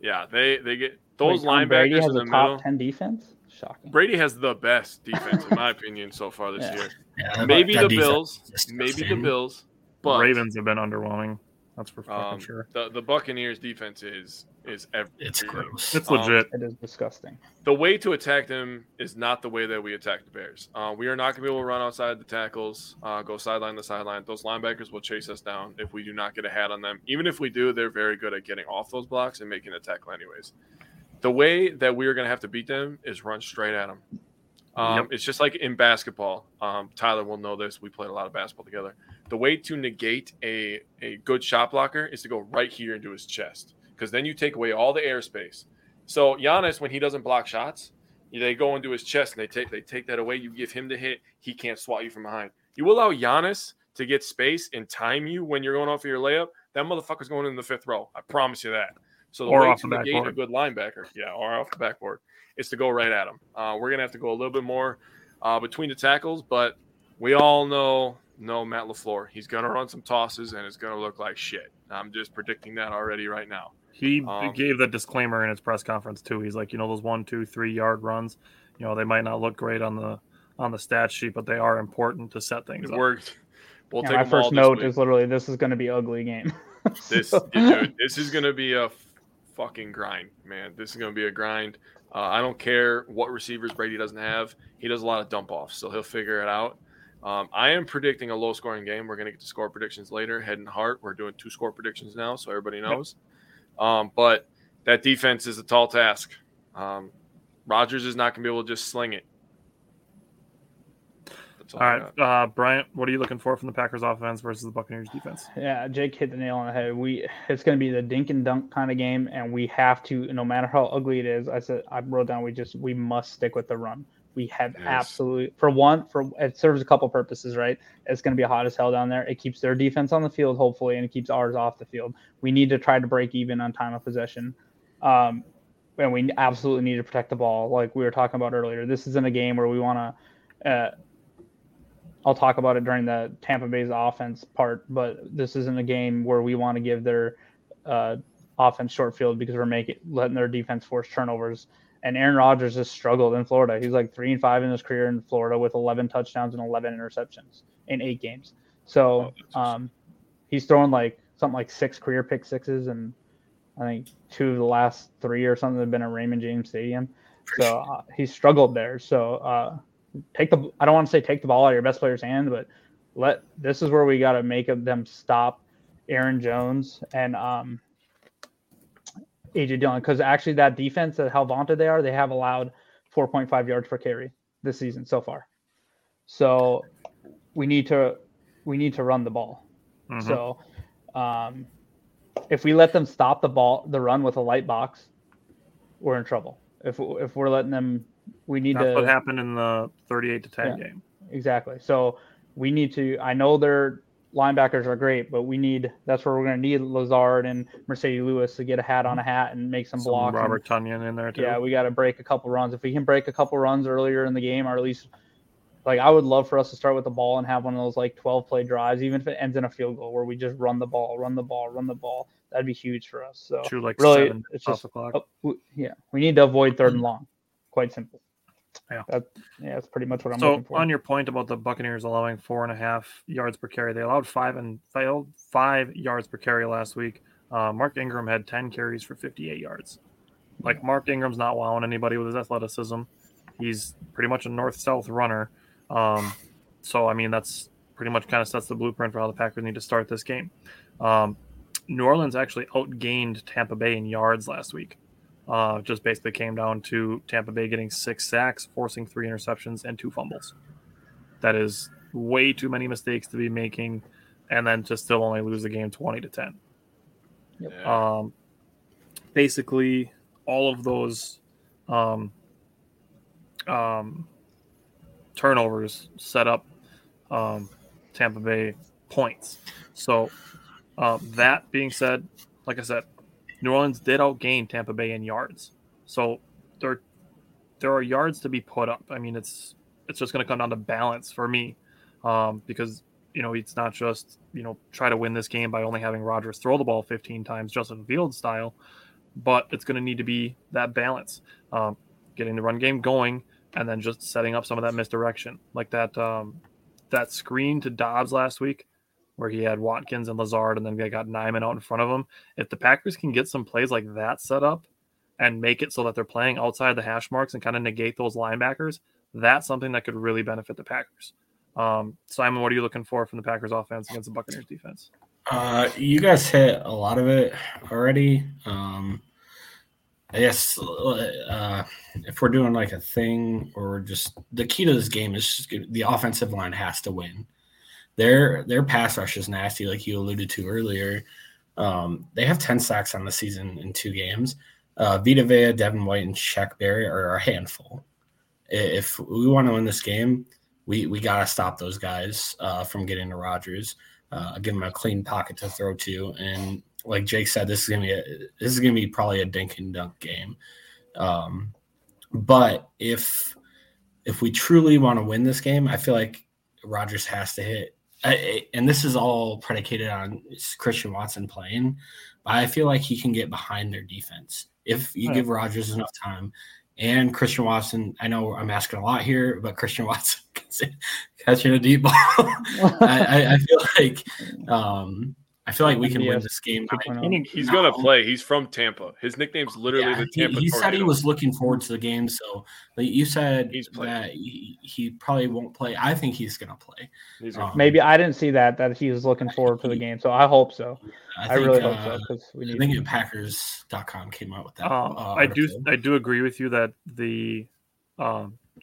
Yeah, they get those linebackers. Brady has in the top middle. 10 defense. Shocking. Brady has the best defense in my opinion so far this year. Yeah, maybe the Bills. Maybe the Bills. But the Ravens have been underwhelming. That's for fucking sure. The Buccaneers defense is everything. It's gross. It's legit. It is disgusting. The way to attack them is not the way that we attack the Bears. We are not going to be able to run outside the tackles, go sideline to sideline. Those linebackers will chase us down if we do not get a hat on them. Even if we do, they're very good at getting off those blocks and making a tackle anyways. The way that we are going to have to beat them is run straight at them. It's just like in basketball. Tyler will know this. We played a lot of basketball together. The way to negate a good shot blocker is to go right here into his chest because then you take away all the airspace. So Giannis, when he doesn't block shots, they go into his chest and they take that away. You give him the hit. He can't swat you from behind. You allow Giannis to get space and time you when you're going off of your layup. That motherfucker's going in the fifth row. I promise you that. So the way to negate a good linebacker, or off the backboard, is to go right at him. We're going to have to go a little bit more between the tackles, but we all know Matt LaFleur. He's going to run some tosses, and it's going to look like shit. I'm just predicting that already right now. He gave the disclaimer in his press conference, too. He's like, those 1, 2, 3 yard runs, they might not look great on the stat sheet, but they are important to set things up. We'll take my first note is literally, this is going to be an ugly game. This is going to be a fucking grind, man. This is going to be a grind. I don't care what receivers Brady doesn't have. He does a lot of dump-offs, so he'll figure it out. I am predicting a low-scoring game. We're going to get to score predictions later, head and heart. We're doing 2 score predictions now, so everybody knows. But that defense is a tall task. Rodgers is not going to be able to just sling it. All right, Bryant, what are you looking for from the Packers offense versus the Buccaneers defense? Yeah, Jake hit the nail on the head. It's going to be the dink and dunk kind of game, and we have to, no matter how ugly it is. I wrote down we must stick with the run. We have absolutely it serves a couple purposes, right? It's going to be hot as hell down there. It keeps their defense on the field, hopefully, and it keeps ours off the field. We need to try to break even on time of possession. And we absolutely need to protect the ball, like we were talking about earlier. This isn't a game where we want to I'll talk about it during the Tampa Bay's offense part, but this isn't a game where we want to give their offense short field because we're letting their defense force turnovers. And Aaron Rodgers has struggled in Florida. He's like 3-5 in his career in Florida with 11 touchdowns and 11 interceptions in 8 games. So he's thrown something like 6 career pick sixes, and I think 2 of the last 3 or something have been at Raymond James Stadium. So he's struggled there. So I don't want to say take the ball out of your best player's hand, but this is where we got to make them stop Aaron Jones and A.J. Dillon, because actually that defense, how vaunted they are, they have allowed 4.5 yards per carry this season so far. So we need to run the ball. Mm-hmm. So if we let them stop the run with a light box, we're in trouble. If we're letting them. That's what happened in the 38-10 game. Exactly. So we need to. I know their linebackers are great, but that's where we're going to need Lazard and Mercedes Lewis to get a hat on a hat and make some blocks. Robert Tonyan in there too. Yeah, we got to break a couple runs. If we can break a couple runs earlier in the game, or at least, I would love for us to start with the ball and have one of those 12-play drives, even if it ends in a field goal, where we just run the ball. That'd be huge for us. So true, really, 7 it's just o'clock. Yeah, we need to avoid 3rd and long. Quite simple. Yeah. That's pretty much what I'm looking for. So on your point about the Buccaneers allowing 4.5 yards per carry, they allowed 5 and failed 5 yards per carry last week. Mark Ingram had 10 carries for 58 yards. Mark Ingram's not wowing anybody with his athleticism. He's pretty much a north-south runner. That's pretty much kind of sets the blueprint for how the Packers need to start this game. New Orleans actually outgained Tampa Bay in yards last week. Just basically came down to Tampa Bay getting 6 sacks, forcing 3 interceptions and 2 fumbles. That is way too many mistakes to be making, and then to still only lose the game 20-10. Yep. Basically, all of those turnovers set up Tampa Bay points. So that being said, like I said, New Orleans did outgain Tampa Bay in yards. So there are yards to be put up. It's just going to come down to balance for me because, it's not just, try to win this game by only having Rodgers throw the ball 15 times Justin Fields style, but it's going to need to be that balance, getting the run game going and then just setting up some of that misdirection. Like that screen to Doubs last week, where he had Watkins and Lazard, and then they got Nijman out in front of him. If the Packers can get some plays like that set up and make it so that they're playing outside the hash marks and kind of negate those linebackers, that's something that could really benefit the Packers. Simon, what are you looking for from the Packers offense against the Buccaneers defense? You guys hit a lot of it already. I guess if we're doing a thing or just the key to this game is just the offensive line has to win. Their pass rush is nasty, like you alluded to earlier. They have 10 sacks on the season in 2 games. Vita Vea, Devin White, and Shaq Barry are a handful. If we want to win this game, we got to stop those guys from getting to Rodgers, give them a clean pocket to throw to, and like Jake said, this is gonna be probably a dink and dunk game. But if we truly want to win this game, I feel like Rodgers has to hit. And this is all predicated on Christian Watson playing, but I feel like he can get behind their defense if you give Rodgers enough time. And Christian Watson, I know I'm asking a lot here, but Christian Watson catching a deep ball. I feel like we can win this game. He's going to play. He's from Tampa. His nickname's literally the Tampa. He said he was looking forward to the game, so you said that he probably won't play. I think he's going to play. Maybe I didn't see that he was looking forward to the game, so I hope so. I really hope so. I think Packers.com came out with that. I do agree with you that the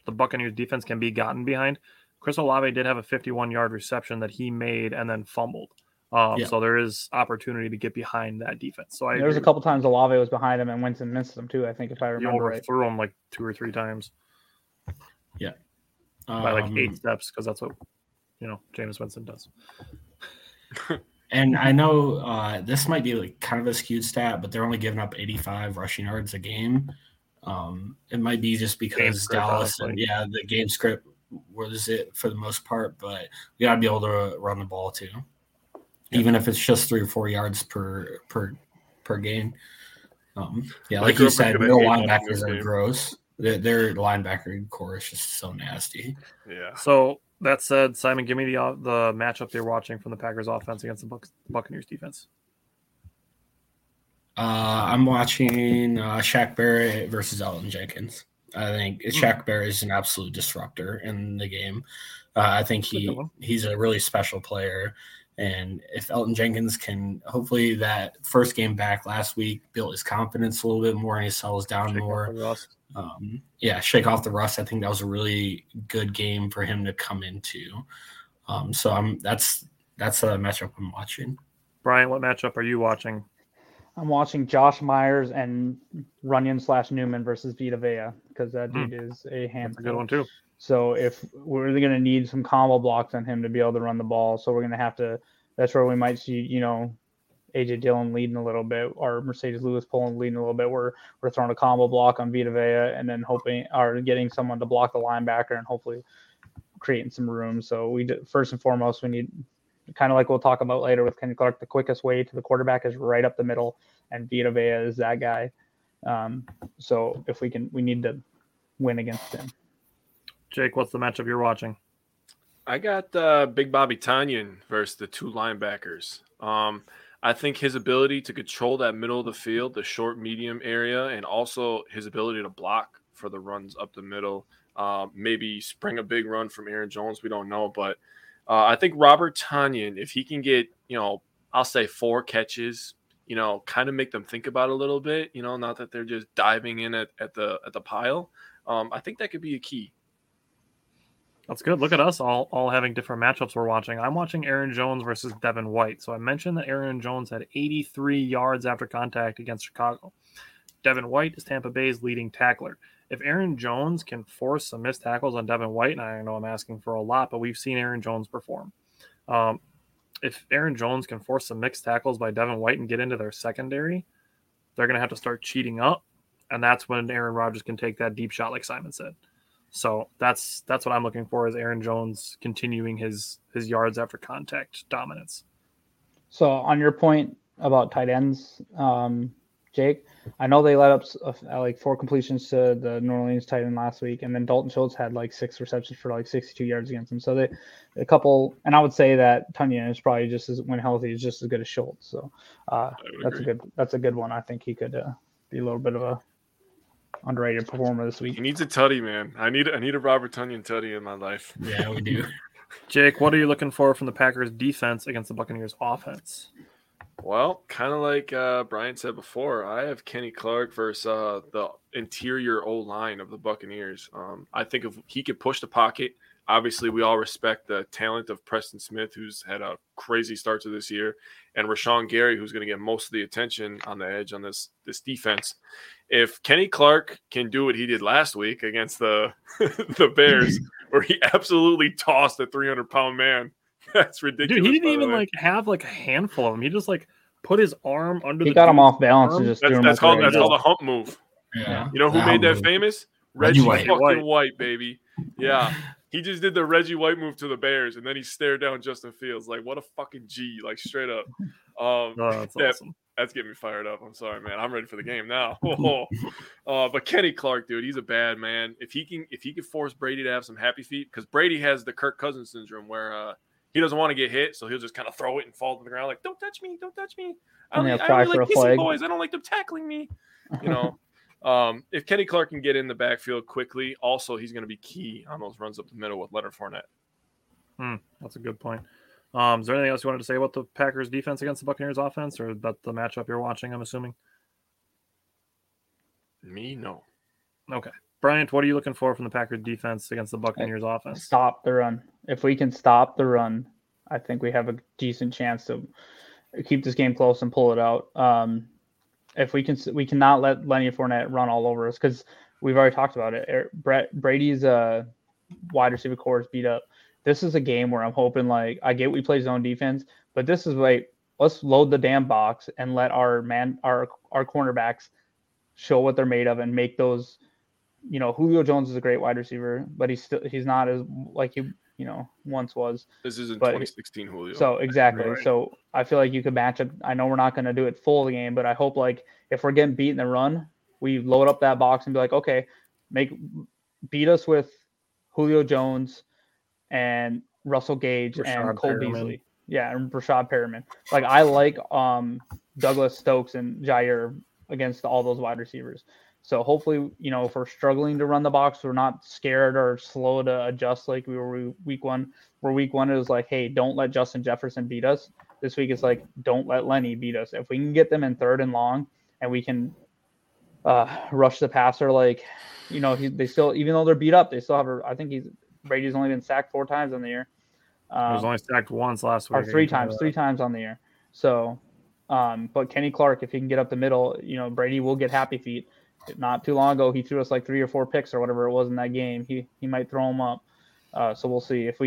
Buccaneers defense can be gotten behind. Chris Olave did have a 51-yard reception that he made and then fumbled. So there is opportunity to get behind that defense. So there was a couple times Olave was behind him and Winston missed him too. I think if I remember right, he threw him like 2 or 3 times. Yeah, by like 8 steps because that's what Jameis Winston does. And I know this might be like kind of a skewed stat, but they're only giving up 85 rushing yards a game. It might be just because Dallas and the game script was it for the most part, but we gotta be able to run the ball too. Even if it's just 3 or 4 yards per game. Like you said, real linebackers are gross. Their linebacker core is just so nasty. Yeah. So that said, Simon, give me the matchup you're watching from the Packers offense against the Buccaneers defense. I'm watching Shaq Barrett versus Elgton Jenkins. I think Shaq Barrett is an absolute disruptor in the game. I think he's a really special player. And if Elgton Jenkins can, hopefully that first game back last week built his confidence a little bit more and he settles down more. Shake off the rust. I think that was a really good game for him to come into. That's the matchup I'm watching. Brian, what matchup are you watching? I'm watching Josh Myers and Runyon/Newman versus Vita Vea because that dude is a handful. That's a good one too. So if we're really going to need some combo blocks on him to be able to run the ball, so we're going to have to. That's where we might see, A.J. Dillon leading a little bit, or Mercedes Lewis leading a little bit. We're throwing a combo block on Vita Vea, and then hoping or getting someone to block the linebacker, and hopefully creating some room. So first and foremost we need. Kind of like we'll talk about later with Kenny Clark, the quickest way to the quarterback is right up the middle, and Vita Vea is that guy. So if we can, we need to win against him. Jake, what's the matchup you're watching? I got Big Bobby Tanyan versus the two linebackers. I think his ability to control that middle of the field, the short, medium area, and also his ability to block for the runs up the middle, maybe spring a big run from Aaron Jones. We don't know, but I think Robert Tanyan, if he can get, I'll say 4 catches, kind of make them think about it a little bit, not that they're just diving in at the pile. I think that could be a key. That's good. Look at us all having different matchups we're watching. I'm watching Aaron Jones versus Devin White. So I mentioned that Aaron Jones had 83 yards after contact against Chicago. Devin White is Tampa Bay's leading tackler. If Aaron Jones can force some missed tackles on Devin White, and I know I'm asking for a lot, but we've seen Aaron Jones perform. If Aaron Jones can force some mixed tackles by Devin White and get into their secondary, they're going to have to start cheating up, and that's when Aaron Rodgers can take that deep shot like Simon said. So that's what I'm looking for is Aaron Jones continuing his yards after contact dominance. So on your point about tight ends, Jake, I know they let up like 4 completions to the New Orleans tight end last week, and then Dalton Schultz had like 6 receptions for like 62 yards against him. So a couple, and I would say that Tanyan is probably just as when healthy is just as good as Schultz. So that's a good one. I think he could be a little bit of a underrated performer this week. He needs a tutty, man. I need a Robert Tanyan tutty in my life. Yeah, we do. Jake, what are you looking for from the Packers defense against the Buccaneers offense? Well, kind of like Brian said before, I have Kenny Clark versus the interior O-line of the Buccaneers. I think if he could push the pocket, obviously we all respect the talent of Preston Smith, who's had a crazy start to this year, and Rashan Gary, who's going to get most of the attention on the edge on this defense. If Kenny Clark can do what he did last week against the the Bears, where he absolutely tossed a 300-pound man, that's ridiculous. Dude, he didn't even have a handful of them. He just put his arm under. He got him off balance and just threw him. That's called a hump move. Yeah. You know who made that famous? Reggie White, baby. Yeah. He just did the Reggie White move to the Bears, and then he stared down Justin Fields. Like, what a fucking G. Like, straight up. Awesome. That's getting me fired up. I'm sorry, man. I'm ready for the game now. But Kenny Clark, dude, he's a bad man. If he can force Brady to have some happy feet, because Brady has the Kirk Cousins syndrome where he doesn't want to get hit, so he'll just kind of throw it and fall to the ground like, don't touch me, don't touch me. I don't like kissing boys. I don't like them tackling me. You know? If Kenny Clark can get in the backfield quickly, also he's going to be key on those runs up the middle with Leonard Fournette. That's a good point. Is there anything else you wanted to say about the Packers defense against the Buccaneers offense or about the matchup you're watching, I'm assuming? Me, no. Okay. Bryant, what are you looking for from the Packers defense against the Buccaneers offense? Stop the run. If we can stop the run, I think we have a decent chance to keep this game close and pull it out. If we cannot let Lenny Fournette run all over us because we've already talked about it. Brady's wide receiver core is beat up. This is a game where I'm hoping, like, I get we play zone defense, but this is like, let's load the damn box and let our cornerbacks show what they're made of and make those. You know, Julio Jones is a great wide receiver, but he's not as like he once was. This isn't 2016 Julio. So exactly. Right. So I feel like you could match up. I know we're not going to do it full the game, but I hope like if we're getting beat in the run, we load up that box and be like, okay, beat us with Julio Jones and Russell Gage and Cole Beasley. Yeah, and Rashad Perriman. Like I like Douglas Stokes and Jaire against all those wide receivers. So hopefully, if we're struggling to run the box, we're not scared or slow to adjust like we were week one. Where week one, it was like, hey, don't let Justin Jefferson beat us. This week, it's like, don't let Lenny beat us. If we can get them in third and long and we can rush the passer, like, they still, even though they're beat up, they still have Brady's only been sacked 4 times on the year. He was only sacked once last week. Or 3 times on the year. So, but Kenny Clark, if he can get up the middle, Brady will get happy feet. Not too long ago, he threw us like 3 or 4 picks or whatever it was in that game. He might throw them up. So we'll see if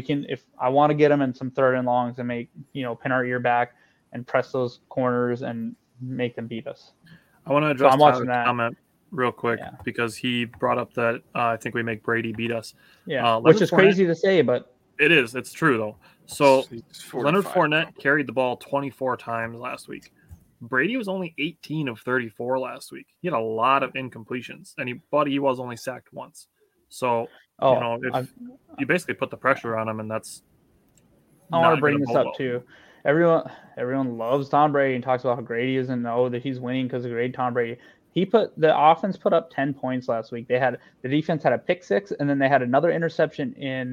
I want to get him in some third and longs and make, pin our ear back and press those corners and make them beat us. I want to address that comment real quick because he brought up that I think we make Brady beat us. Yeah, which is crazy to say, but it is. It's true, though. So Leonard Fournette carried the ball 24 times last week. Brady was only 18 of 34 last week. He had a lot of incompletions, and he was only sacked once. So, you basically put the pressure on him, and that's. I want to bring this up too. Everyone loves Tom Brady and talks about how great he is, and that he's winning because of great Tom Brady. He put the offense put up 10 points last week. They had the defense had a pick-6, and then they had another interception in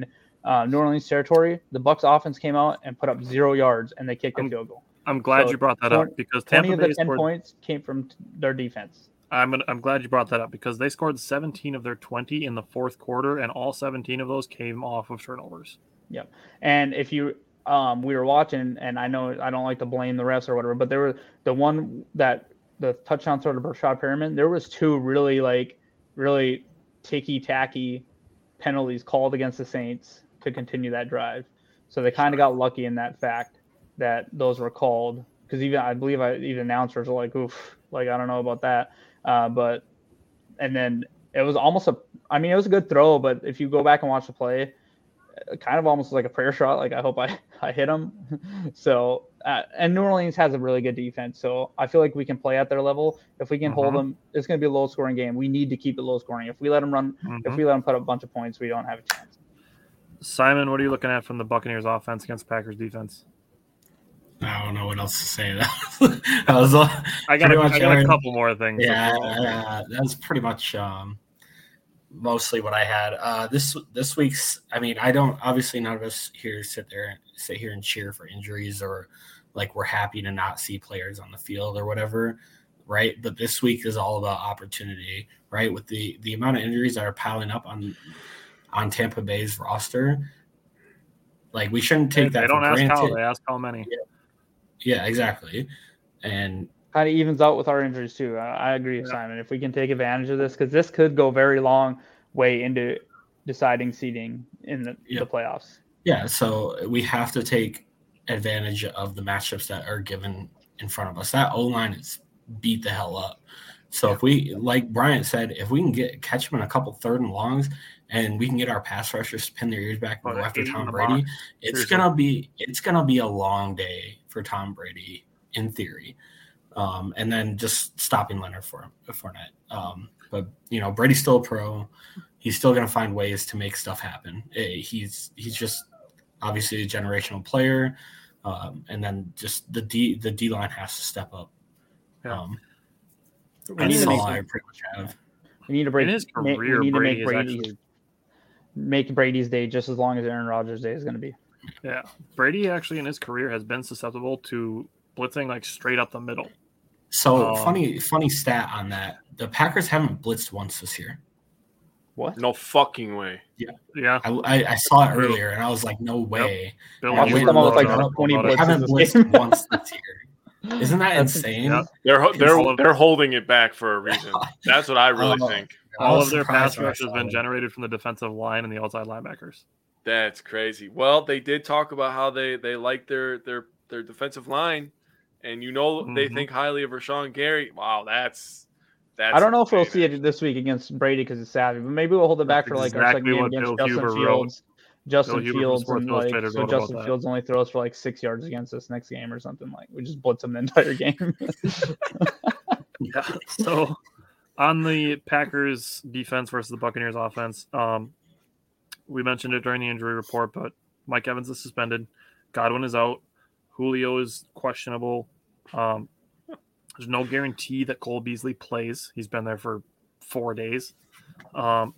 New Orleans territory. The Bucs offense came out and put up 0 yards, and they kicked a field goal. I'm glad you brought that up because Tampa Bay 10 points came from their defense. I'm glad you brought that up because they scored 17 of their 20 in the fourth quarter, and all 17 of those came off of turnovers. Yep. And if you, we were watching, and I know I don't like to blame the refs or whatever, but there were the one that the touchdown throw to Rashad Perriman. There was 2 really ticky-tacky penalties called against the Saints to continue that drive. So they kind of got lucky in that fact. That those were called because I believe announcers were like, oof, like, I don't know about that. And then it was almost it was a good throw, but if you go back and watch the play, kind of almost like a prayer shot. Like, I hope I hit him. So, and New Orleans has a really good defense. So I feel like we can play at their level. If we can hold them, it's going to be a low scoring game. We need to keep it low scoring. If we let them run, if we let them put up a bunch of points, we don't have a chance. Simon, what are you looking at from the Buccaneers offense against Packers defense? I don't know what else to say. I got a couple more things. Yeah, that's pretty much mostly what I had. This week's. I mean, I don't. Obviously, none of us here sit here and cheer for injuries or like we're happy to not see players on the field or whatever, right? But this week is all about opportunity, right? With the amount of injuries that are piling up on Tampa Bay's roster, like we shouldn't take that. They don't ask how. They ask how many. Yeah. Yeah, exactly. And kind of evens out with our injuries, too. I agree with Simon. If we can take advantage of this, because this could go very long way into deciding seeding in the playoffs. Yeah, so we have to take advantage of the matchups that are given in front of us. That O-line is beat the hell up. So if we, like Bryant said, if we can catch them in a couple third and longs and we can get our pass rushers to pin their ears back and go after Tom Brady, it's gonna be a long day for Tom Brady in theory. And then just stopping Leonard Fournette. But you know, Brady's still a pro. He's still gonna find ways to make stuff happen. He's just obviously a generational player. And then just the D line has to step up. We need to make Brady's day just as long as Aaron Rodgers' day is going to be. Yeah, Brady actually in his career has been susceptible to blitzing like straight up the middle. So funny stat on that: the Packers haven't blitzed once this year. What? No fucking way. Yeah. I saw it earlier and I was like, no way. Yep. I went and looked up, 20 blitzes. Haven't blitzed once this year. Isn't that insane? Yeah. They're holding it back for a reason. That's what I really think. All of their pass rush has been generated from the defensive line and the outside linebackers. That's crazy. Well, they did talk about how they like their defensive line, and you know they think highly of Rashan Gary. Wow, that's. I don't know if we'll see it this week against Brady because it's savvy, but maybe we'll hold it back for our second game against Justin Fields. Justin Fields only throws for 6 yards against us next game or something. We just blitz him the entire game. Yeah. So on the Packers defense versus the Buccaneers offense, we mentioned it during the injury report, but Mike Evans is suspended. Godwin is out. Julio is questionable. There's no guarantee that Cole Beasley plays. He's been there for 4 days. I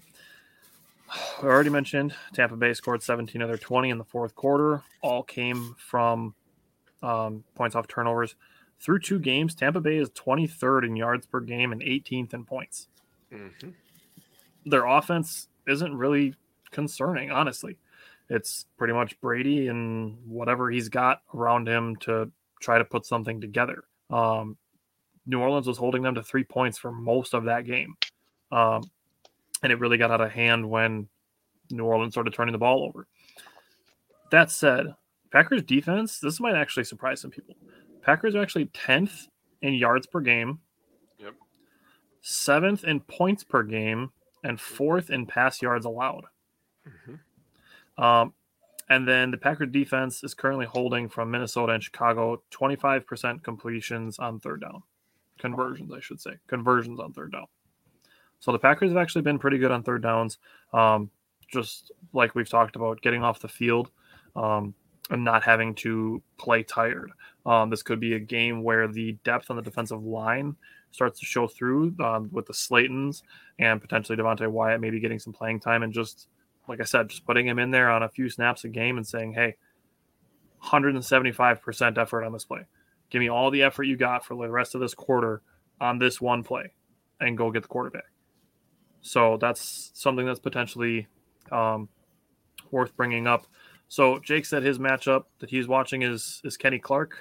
already mentioned Tampa Bay scored 17 of their 20 in the fourth quarter. All came from points off turnovers. Through 2 games, Tampa Bay is 23rd in yards per game and 18th in points. Mm-hmm. Their offense isn't really concerning, honestly. It's pretty much Brady and whatever he's got around him to try to put something together. New Orleans was holding them to 3 points for most of that game. And it really got out of hand when New Orleans started turning the ball over. That said, Packers defense, this might actually surprise some people. Packers are actually 10th in yards per game, 7th in points per game, and 4th in pass yards allowed. Mm-hmm. And then the Packers defense is currently holding from Minnesota and Chicago 25% completions on third down. Conversions on third down. So the Packers have actually been pretty good on third downs, just like we've talked about, getting off the field and not having to play tired. This could be a game where the depth on the defensive line starts to show through with the Slaytons and potentially Devontae Wyatt maybe getting some playing time and just, like I said, just putting him in there on a few snaps a game and saying, hey, 175% effort on this play. Give me all the effort you got for the rest of this quarter on this one play and go get the quarterback. So that's something that's potentially worth bringing up. So Jake said his matchup that he's watching is Kenny Clark.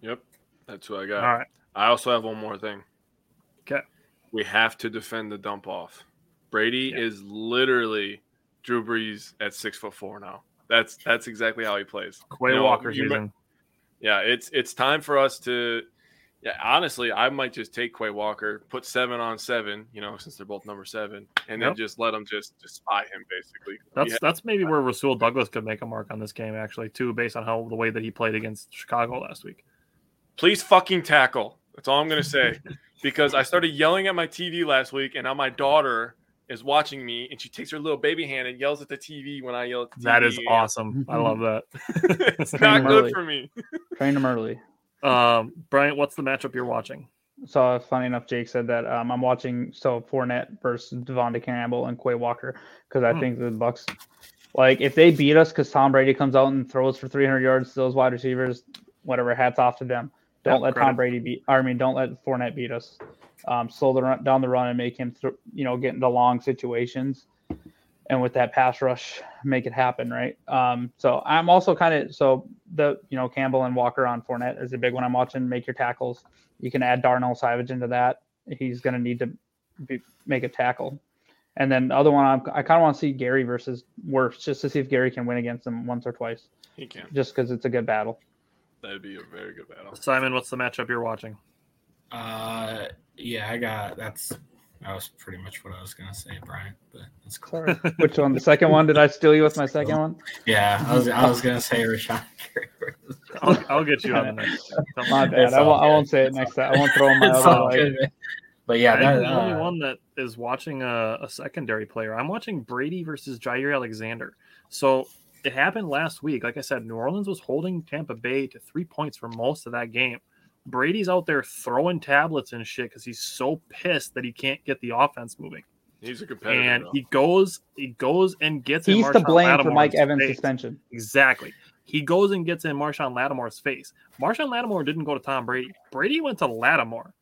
Yep, that's what I got. All right. I also have one more thing. Okay. We have to defend the dump off. Brady is literally Drew Brees at 6'4" now. That's exactly how he plays. Quay Walker season. Yeah, it's time for us to. Yeah, honestly, I might just take Quay Walker, put 7 on 7, since they're both number 7, and then just let them just spy him, basically. That's maybe where Rasul Douglas could make a mark on this game, actually, too, based on how the way that he played against Chicago last week. Please fucking tackle. That's all I'm going to say, because I started yelling at my TV last week, and now my daughter is watching me, and she takes her little baby hand and yells at the TV when I yell at the TV. That is awesome. I love that. It's not good for me. Train them early. Bryant, what's the matchup you're watching? So funny enough, Jake said that I'm watching Fournette versus Devondre Campbell and Quay Walker because I think the Bucks, if they beat us because Tom Brady comes out and throws for 300 yards to those wide receivers, whatever, hats off to them. Don't let Fournette beat us. Slow down the run and make him, get into long situations. And with that pass rush, make it happen, right? So I'm also Campbell and Walker on Fournette is a big one I'm watching. Make your tackles. You can add Darnell Savage into that. He's going to need to make a tackle. And then the other one, I kind of want to see Gary versus Wirfs just to see if Gary can win against him once or twice. He can. Just because it's a good battle. That would be a very good battle. Simon, what's the matchup you're watching? That was pretty much what I was going to say, Brian, but that's cool. Which one? The second one? Did I steal you with my second one? Yeah, I was going to say Rashan Gary. I'll get you on the next one. My bad. I won't say it next time. I won't throw him my other leg. But yeah, I'm the only one that is watching a secondary player. I'm watching Brady versus Jaire Alexander. So it happened last week. Like I said, New Orleans was holding Tampa Bay to 3 points for most of that game. Brady's out there throwing tablets and shit because he's so pissed that he can't get the offense moving. He's a competitor, and he goes and gets. He's to blame for Mike Evans' suspension. Exactly. He goes and gets in Marshon Lattimore's face. Marshon Lattimore didn't go to Tom Brady. Brady went to Lattimore,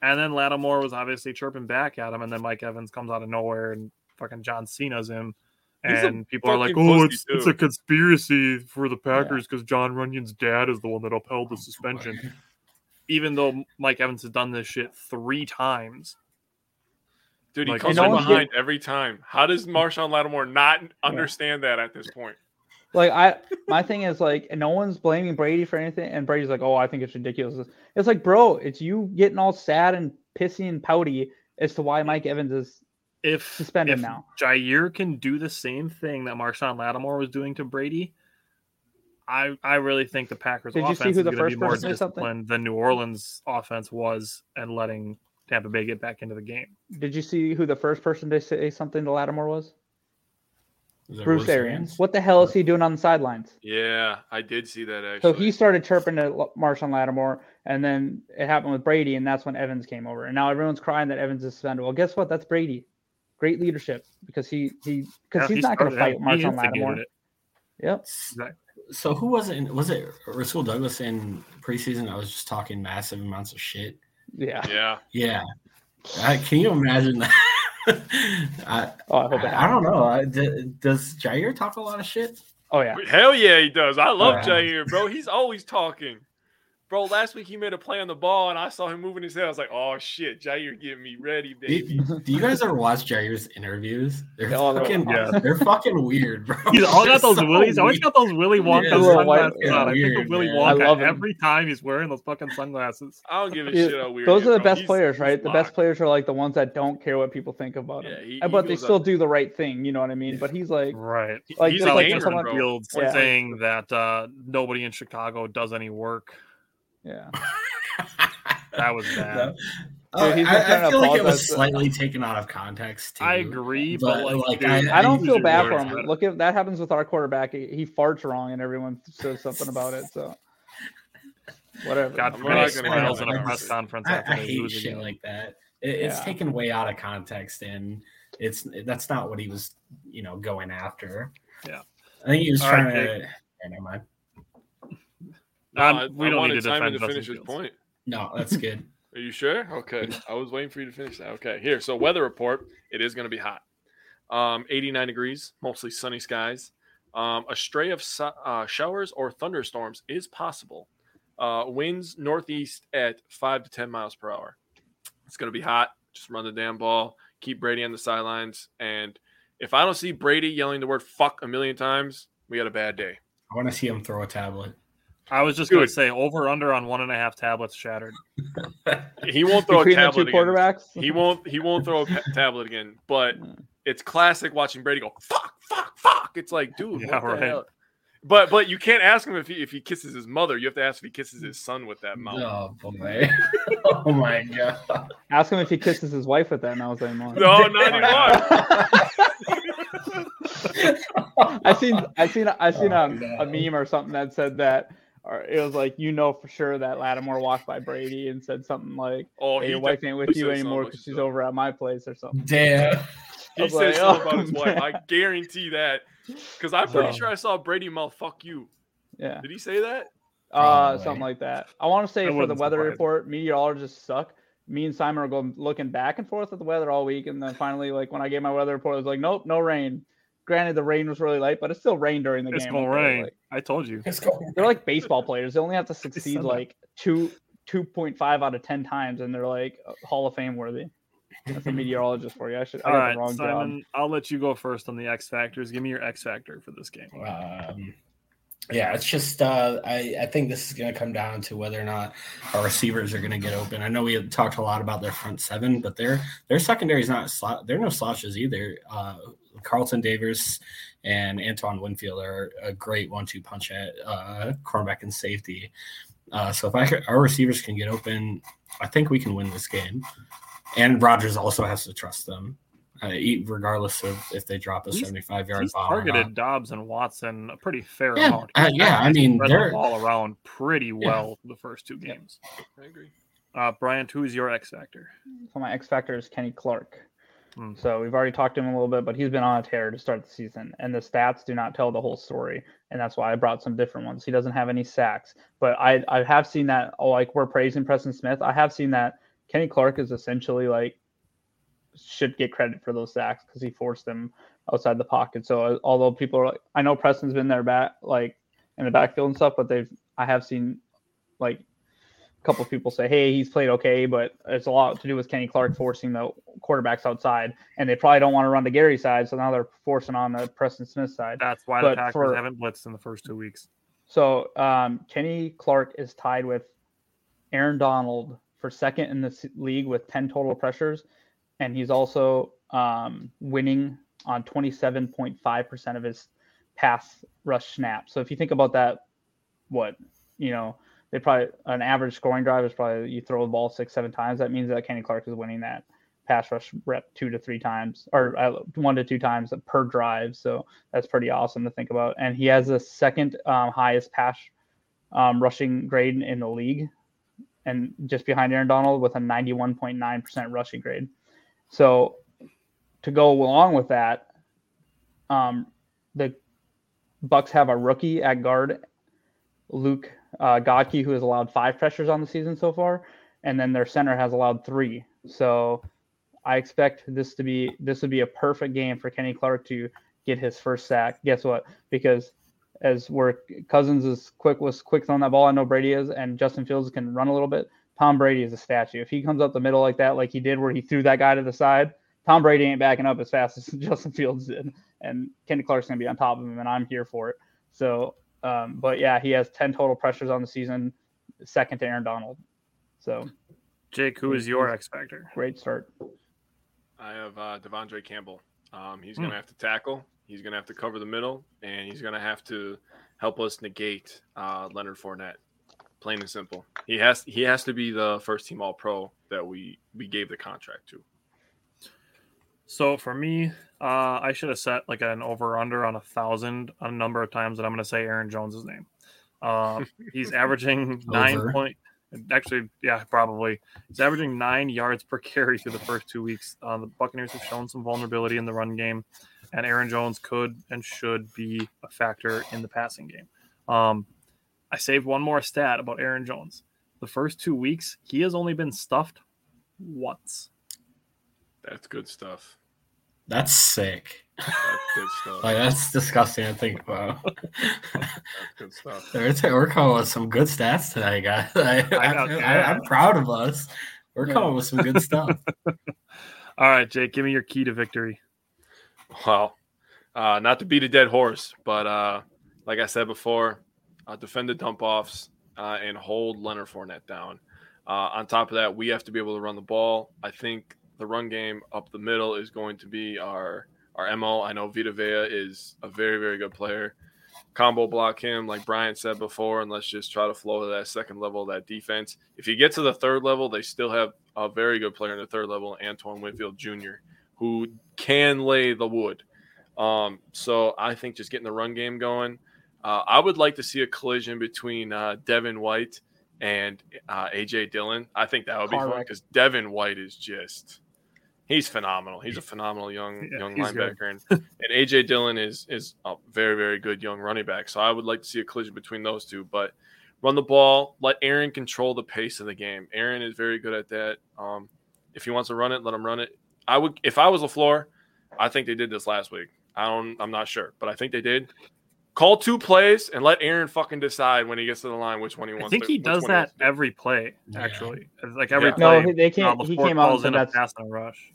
and then Lattimore was obviously chirping back at him, and then Mike Evans comes out of nowhere and fucking John Cena's him. And people are like, oh, it's a conspiracy for the Packers because John Runyon's dad is the one that upheld the suspension. Even though Mike Evans has done this shit 3 times. Dude, he comes from behind every time. How does Marshon Lattimore not understand that at this point? Like, my thing is, like, no one's blaming Brady for anything, and Brady's like, oh, I think it's ridiculous. It's like, bro, it's you getting all sad and pissy and pouty as to why Mike Evans is suspended now. Jaire can do the same thing that Marshon Lattimore was doing to Brady, I really think the Packers offense is going to be more disciplined than New Orleans offense was and letting Tampa Bay get back into the game. Did you see who the first person to say something to Lattimore was? Bruce Arians. What the hell is he doing on the sidelines? Yeah, I did see that actually. So he started chirping at Marshon Lattimore, and then it happened with Brady, and that's when Evans came over. And now everyone's crying that Evans is suspended. Well, guess what? That's Brady. Great leadership because he's not going to fight Marshon Lattimore. Yep. Exactly. So who was it? Was it Rasul Douglas in preseason? I was just talking massive amounts of shit. Yeah. Can you imagine that? I don't know. Does Jaire talk a lot of shit? Oh yeah, hell yeah, he does. I love Jaire, bro. He's always talking. Bro, last week he made a play on the ball, and I saw him moving his head. I was like, oh, shit, Jaire getting me ready, baby. Do you guys ever watch Jaire's interviews? They're fucking weird, bro. He's always got those Willy Wonka sunglasses on. I think of Willy Wonka every time he's wearing those fucking sunglasses. I don't give a shit how weird. Those are the best players, right? The best players are like the ones that don't care what people think about him. But they still do the right thing, you know what I mean? But he's like... Right. He's like someone Fields saying that nobody in Chicago does any work. Yeah, that was bad. I feel like it was slightly taken out of context. Too. I agree, but I don't feel bad for him. Look, if that happens with our quarterback, he farts wrong, and everyone says something about it. So whatever. God, I'm not smiles in a press conference. I hate shit like that. It's taken way out of context, and that's not what he was, going after. Yeah, I think he was trying to. Never mind. We don't need Simon to finish his point. No, that's good. Are you sure? Okay. I was waiting for you to finish that. Okay. Here. So weather report, it is going to be hot. 89 degrees, mostly sunny skies. A stray of showers or thunderstorms is possible. Winds northeast at 5 to 10 miles per hour. It's going to be hot. Just run the damn ball. Keep Brady on the sidelines. And if I don't see Brady yelling the word fuck a million times, we had a bad day. I want to see him throw a tablet. I was just going to say over/under on 1.5 tablets shattered. He won't throw a tablet again. Quarterbacks? He won't throw a tablet again. But it's classic watching Brady go fuck, fuck, fuck. It's like, dude, what the hell? But you can't ask him if he kisses his mother. You have to ask if he kisses his son with that mouth. Oh boy! Oh my god! Ask him if he kisses his wife with that mouth anymore. No, not anymore. I seen a meme or something that said that. Or it was like, for sure that Lattimore walked by Brady and said something like, oh, your wife ain't with you anymore because she's over at my place or something. Damn. He said something about his wife. I guarantee that. Because I'm pretty sure I saw Brady mouth fuck you. Yeah. Did he say that? Something like that. I want to say for the weather report, meteorologists suck. Me and Simon are going looking back and forth at the weather all week. And then finally, like when I gave my weather report, I was like, nope, no rain. Granted, the rain was really light, but it still rained during the game. It's going to rain. Like, I told you. They're like baseball players. They only have to succeed like 2.5 out of 10 times, and they're like Hall of Fame worthy. That's a meteorologist for you. I got the wrong Simon, job. I'll let you go first on the X Factors. Give me your X Factor for this game. Yeah, it's just I think this is going to come down to whether or not our receivers are going to get open. I know we have talked a lot about their front seven, but their secondary is not – they're no slouches either. Carlton Davis and Antoine Winfield are a great 1-2 punch at cornerback and safety. So if our receivers can get open, I think we can win this game. And Rodgers also has to trust them. Regardless of if they drop a 75-yard bomb, targeted Doubs and Watson a pretty fair amount. I mean they're all around pretty well the first two games. Yeah. I agree. Bryant, who's your X factor? So my X factor is Kenny Clark. So we've already talked to him a little bit, but he's been on a tear to start the season, and the stats do not tell the whole story, and that's why I brought some different ones. He doesn't have any sacks, but I have seen that. Like we're praising Preston Smith, I have seen that Kenny Clark is essentially like. Should get credit for those sacks because he forced them outside the pocket. So although people are like, I know Preston's been there back, like in the backfield and stuff, but I have seen like a couple of people say, hey, he's played okay, but it's a lot to do with Kenny Clark forcing the quarterbacks outside, and they probably don't want to run to Gary's side. So now they're forcing on the Preston Smith side. That's why the Packers haven't blitzed in the first 2 weeks. So Kenny Clark is tied with Aaron Donald for second in the league with 10 total pressures. And he's also winning on 27.5% of his pass rush snaps. So if you think about that, they probably an average scoring drive is probably you throw the ball 6-7 times. That means that Kenny Clark is winning that pass rush rep 2 to 3 times, or 1 to 2 times per drive. So that's pretty awesome to think about. And he has the second highest pass rushing grade in the league, and just behind Aaron Donald with a 91.9% rushing grade. So to go along with that, the Bucks have a rookie at guard, Luke Gottke, who has allowed 5 pressures on the season so far, and then their center has allowed 3. So I expect this would be a perfect game for Kenny Clark to get his first sack. Guess what? Because Cousins is quick throwing that ball, I know Brady is, and Justin Fields can run a little bit. Tom Brady is a statue. If he comes up the middle like that, like he did where he threw that guy to the side, Tom Brady ain't backing up as fast as Justin Fields did. And Kenny Clark's going to be on top of him, and I'm here for it. So, he has 10 total pressures on the season, second to Aaron Donald. So, Jake, who is your X factor? Great start. I have Devondre Campbell. He's going to have to tackle. He's going to have to cover the middle, and he's going to have to help us negate Leonard Fournette. Plain and simple. He has to be the first team All-Pro that we gave the contract to. So for me, I should have set like an over-under on 1,000 a number of times that I'm going to say Aaron Jones' name. He's averaging 9 point. Actually, yeah, probably. He's averaging 9 yards per carry through the first 2 weeks. The Buccaneers have shown some vulnerability in the run game, and Aaron Jones could and should be a factor in the passing game. I saved one more stat about Aaron Jones. The first 2 weeks, he has only been stuffed once. That's good stuff. That's sick. That's good stuff. That's disgusting to think about. That's good stuff. We're coming with some good stats today, guys. I'm proud of us. We're coming with some good stuff. All right, Jake, give me your key to victory. Well, not to beat a dead horse, but like I said before, defend the dump-offs and hold Leonard Fournette down. On top of that, we have to be able to run the ball. I think the run game up the middle is going to be our MO. I know Vita Vea is a very, very good player. Combo block him, like Brian said before, and let's just try to flow to that second level of that defense. If you get to the third level, they still have a very good player in the third level, Antoine Winfield Jr., who can lay the wood. So I think just getting the run game going. I would like to see a collision between Devin White and A.J. Dillon. I think that would be fun because Devin White is he's phenomenal. He's a phenomenal young linebacker. And A.J. Dillon is a very, very good young running back. So I would like to see a collision between those two. But run the ball. Let Aaron control the pace of the game. Aaron is very good at that. If he wants to run it, let him run it. If I was LaFleur, I think they did this last week. I'm not sure, but I think they did. Call 2 plays and let Aaron fucking decide when he gets to the line which one he wants. I think he does that every play, actually. Like every play. No, they can't. He came out and said that's a pass and rush.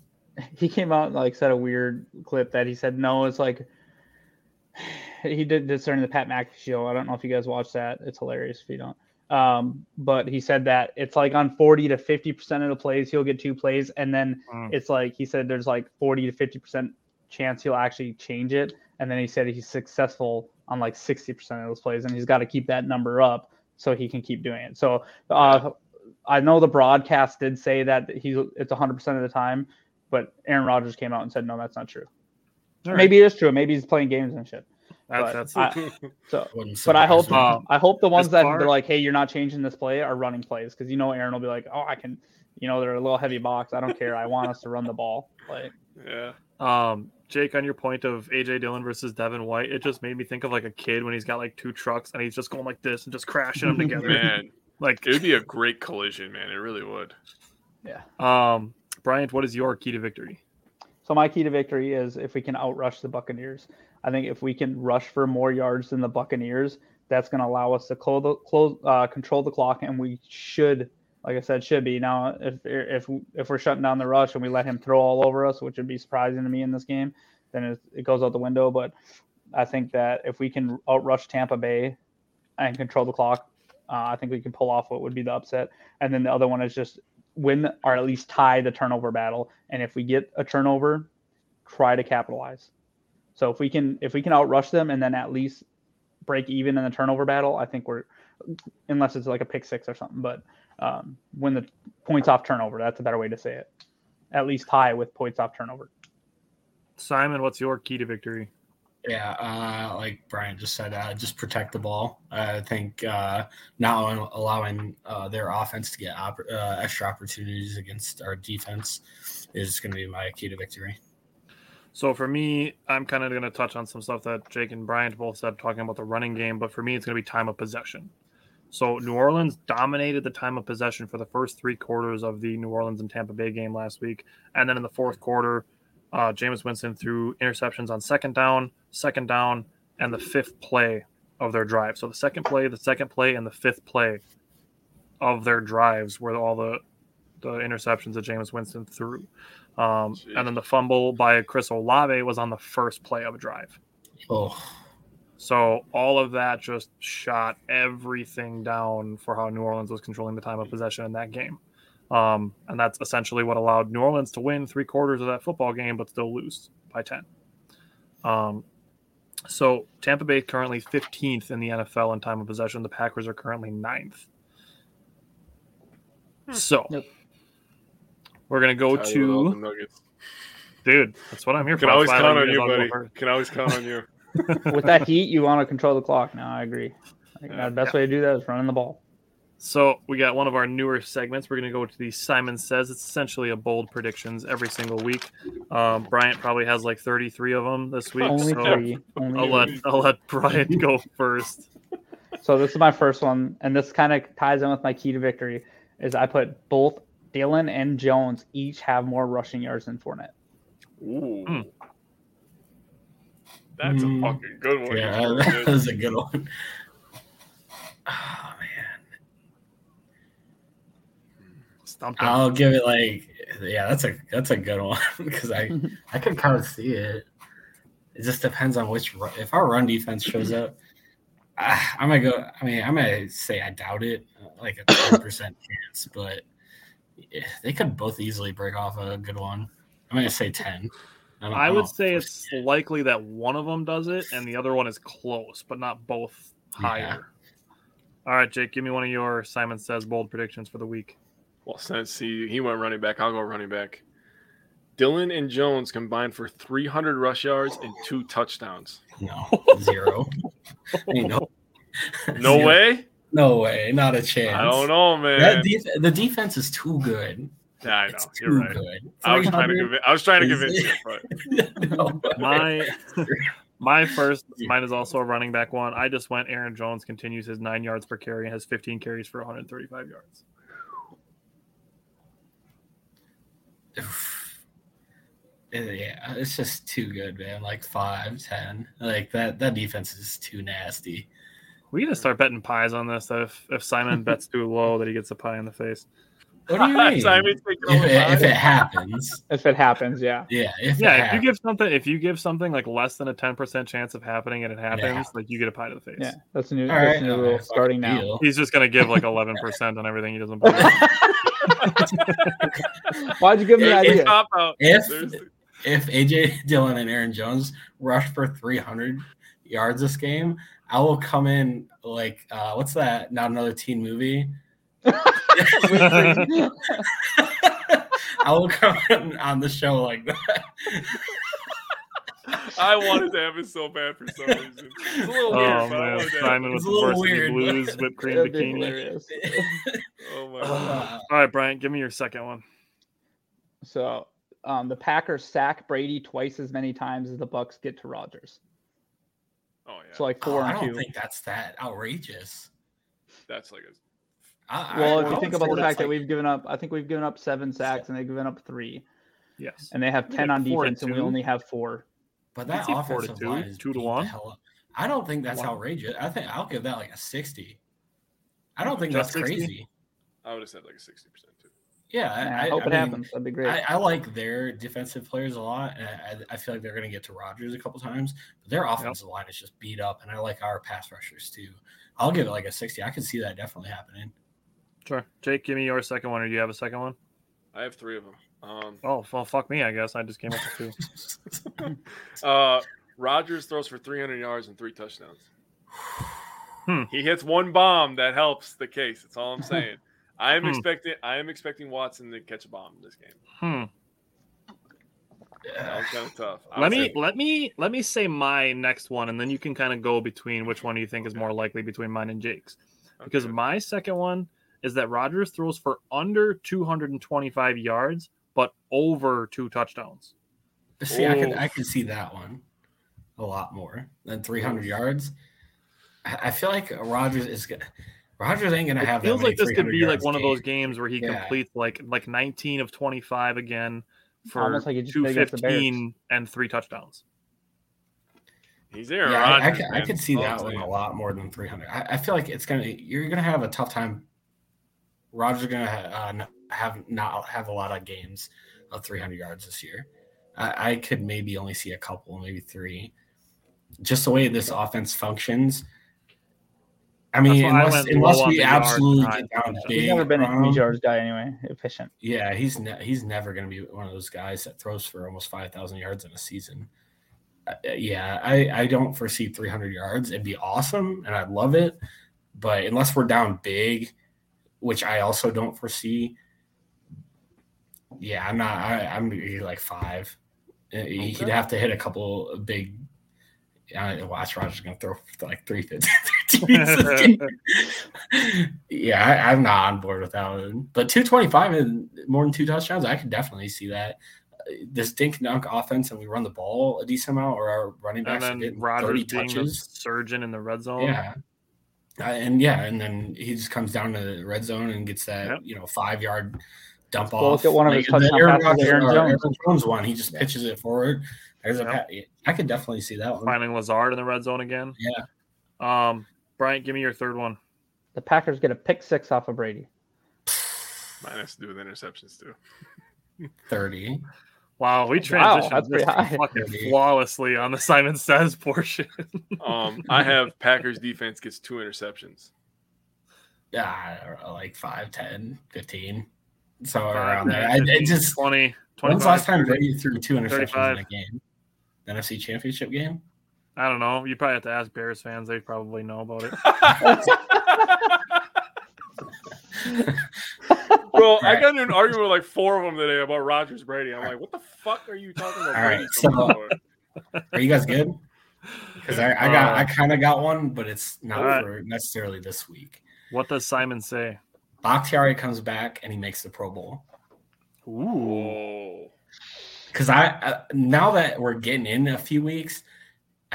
He came out and like said a weird clip that he said no. It's like he did this during the Pat McAfee show. I don't know if you guys watch that. It's hilarious if you don't. But he said that it's like on 40 to 50% of the plays, he'll get two plays. And then it's like, he said, there's like 40 to 50% chance he'll actually change it. And then he said he's successful on like 60% of those plays, and he's got to keep that number up so he can keep doing it. So, I know the broadcast did say that it's 100% of the time, but Aaron Rodgers came out and said, no, that's not true. Right. Maybe it is true. Maybe he's playing games and shit. I hope the ones that they're like, hey, you're not changing this play are running plays, because Aaron will be like, oh, I can, they're a little heavy box. I don't care. I want us to run the ball. Like, yeah. Jake, on your point of A.J. Dillon versus Devin White, it just made me think of like a kid when he's got like two trucks and he's just going like this and just crashing them together. Man, like it would be a great collision, man. It really would. Yeah. Bryant, what is your key to victory? So my key to victory is if we can outrush the Buccaneers. I think if we can rush for more yards than the Buccaneers, that's going to allow us to control the clock, and we should, like I said, should be. Now, if we're shutting down the rush and we let him throw all over us, which would be surprising to me in this game, then it goes out the window. But I think that if we can outrush Tampa Bay and control the clock, I think we can pull off what would be the upset. And then the other one is just win or at least tie the turnover battle. And if we get a turnover, try to capitalize. So if we can outrush them and then at least break even in the turnover battle, I think unless it's like a pick six or something, but win the points off turnover. That's a better way to say it. At least tie with points off turnover. Simon, what's your key to victory? Yeah, like Brian just said, just protect the ball. I think not allowing their offense to get extra opportunities against our defense is going to be my key to victory. So for me, I'm kind of going to touch on some stuff that Jake and Brian both said, talking about the running game. But for me, it's going to be time of possession. So New Orleans dominated the time of possession for the first three quarters of the New Orleans and Tampa Bay game last week. And then in the fourth quarter, Jameis Winston threw interceptions on second down, and the fifth play of their drive. So the second play, and the fifth play of their drives were all the interceptions that Jameis Winston threw. And then the fumble by Chris Olave was on the first play of a drive. Oh. So all of that just shot everything down for how New Orleans was controlling the time of possession in that game. And that's essentially what allowed New Orleans to win three quarters of that football game, but still lose by 10. So Tampa Bay currently 15th in the NFL in time of possession. The Packers are currently 9th. So we're going to go to – dude, that's what I'm here for. Can always count on you. With that heat, you want to control the clock. No, I agree. I think the best way to do that is running the ball. So we got one of our newer segments. We're going to go to the Simon Says. It's essentially a bold predictions every single week. Bryant probably has like 33 of them this week. Only so three. I'll let Bryant go first. So this is my first one, and this kind of ties in with my key to victory, is I put both Dillon and Jones each have more rushing yards than Fournette. Ooh. Mm. That's a fucking good one. Yeah, that was a good one. Oh, man. I'll give it like, yeah, that's a good one, because I can kind of see it. It just depends on if our run defense shows up. I'm going to say I doubt it, like a 10% chance, but they could both easily break off a good one. I'm going to say 10. I would say it's likely that one of them does it and the other one is close, but not both higher. Yeah. All right, Jake, give me one of your Simon Says bold predictions for the week. Well, since he went running back, I'll go running back. Dillon and Jones combined for 300 rush yards and 2 touchdowns. No, 0. No way? No way. Not a chance. I don't know, man. The defense is too good. Yeah, I know. You're right. I was trying to convince you. But... no, my first, mine is also a running back one. I just went Aaron Jones continues his 9 yards per carry and has 15 carries for 135 yards. Yeah, it's just too good, man. Like 5, 10. Like that defense is too nasty. We got to start betting pies on this. If Simon bets too low, that he gets a pie in the face. What do you mean? If it happens. If it happens, yeah. Yeah. If you give something like less than a 10% chance of happening and it happens, like you get a pie to the face. Yeah. That's a new rule starting now. He's just gonna give like 11% on everything he doesn't believe. Why'd you give him the idea? If A.J. Dillon and Aaron Jones rush for 300 yards this game, I will come in like what's that? Not Another Teen Movie. I will come in on the show like that. I wanted to have it so bad for some reason. It's a little weird. Man, Simon with the varsity blues whipped cream bikini. Oh my God! All right, Brian, give me your second one. So. The Packers sack Brady twice as many times as the Bucs get to Rodgers. Oh yeah, so like 4-2. I don't think that's that outrageous. That's like a. Well, if you think about the fact that we've given up, I think we've given up 7 sacks and they've given up 3. Yes. And they have 10 on defense and we only have 4. But that offensive line is 2-1. I don't think that's outrageous. I think I'll give that like a 60. I don't think that's crazy. I would have said like a 60%. Yeah, I hope it happens. That'd be great. I like their defensive players a lot, and I feel like they're going to get to Rodgers a couple times. But their offensive line is just beat up, and I like our pass rushers too. I'll give it like a 60. I can see that definitely happening. Sure. Jake, give me your second one, or do you have a second one? I have 3 of them. Well, fuck me, I guess. I just came up with 2. Rodgers throws for 300 yards and 3 touchdowns. He hits one bomb. That helps the case. That's all I'm saying. I am expecting Watson to catch a bomb in this game. That was kind of tough. Let me say my next one, and then you can kind of go between which one you think is more likely between mine and Jake's. Because my second one is that Rodgers throws for under 225 yards, but over 2 touchdowns. See, I can see that one a lot more than 300 yards. I feel like Rodgers is good. Rodgers ain't gonna have that. It feels like this could be like one of those games where he completes like 19 of 25 again for 215 and 3 touchdowns. He's there. Yeah, I could see that one a lot more than 300. I feel like you're gonna have a tough time. Rodgers gonna not have a lot of games of 300 yards this year. I could maybe only see a couple, maybe 3. Just the way this offense functions. I mean, unless we absolutely get down big. He's never been a huge yards guy anyway. Efficient. Yeah, he's never going to be one of those guys that throws for almost 5,000 yards in a season. I don't foresee 300 yards. It'd be awesome, and I'd love it. But unless we're down big, which I also don't foresee, yeah, I'm not. I'm going to be like 5. Okay. He'd have to hit a couple of big – watch Rodgers going to throw for like 350. I'm not on board with that one. But 225 and more than 2 touchdowns, I could definitely see that. This dink dunk offense, and we run the ball a decent amount, or our running backs are getting 30 touches. Surgeon in the red zone. Yeah. And then he just comes down to the red zone and gets that 5-yard dump off. Look at one of his touchdown passes. Aaron Jones one. He just pitches it forward. I could definitely see that one. Finding Lazard in the red zone again. Yeah. Bryant, give me your third one. The Packers get a pick 6 off of Brady. Mine has to do with interceptions too. 30. Wow, we transitioned fucking flawlessly on the Simon Says portion. I have Packers defense gets 2 interceptions. Yeah, like 5, 10, 15. Somewhere around there. It just 20. When's the last time Brady threw 2 interceptions 35. In a game? The NFC Championship game? I don't know. You probably have to ask Bears fans. They probably know about it. Bro, I got in an argument with like 4 of them today about Rodgers Brady. I'm like, what the fuck are you talking about? All right, so are you guys good? Because I kind of got one, but it's not for necessarily this week. What does Simon say? Bakhtiari comes back and he makes the Pro Bowl. Ooh, because I now that we're getting in a few weeks,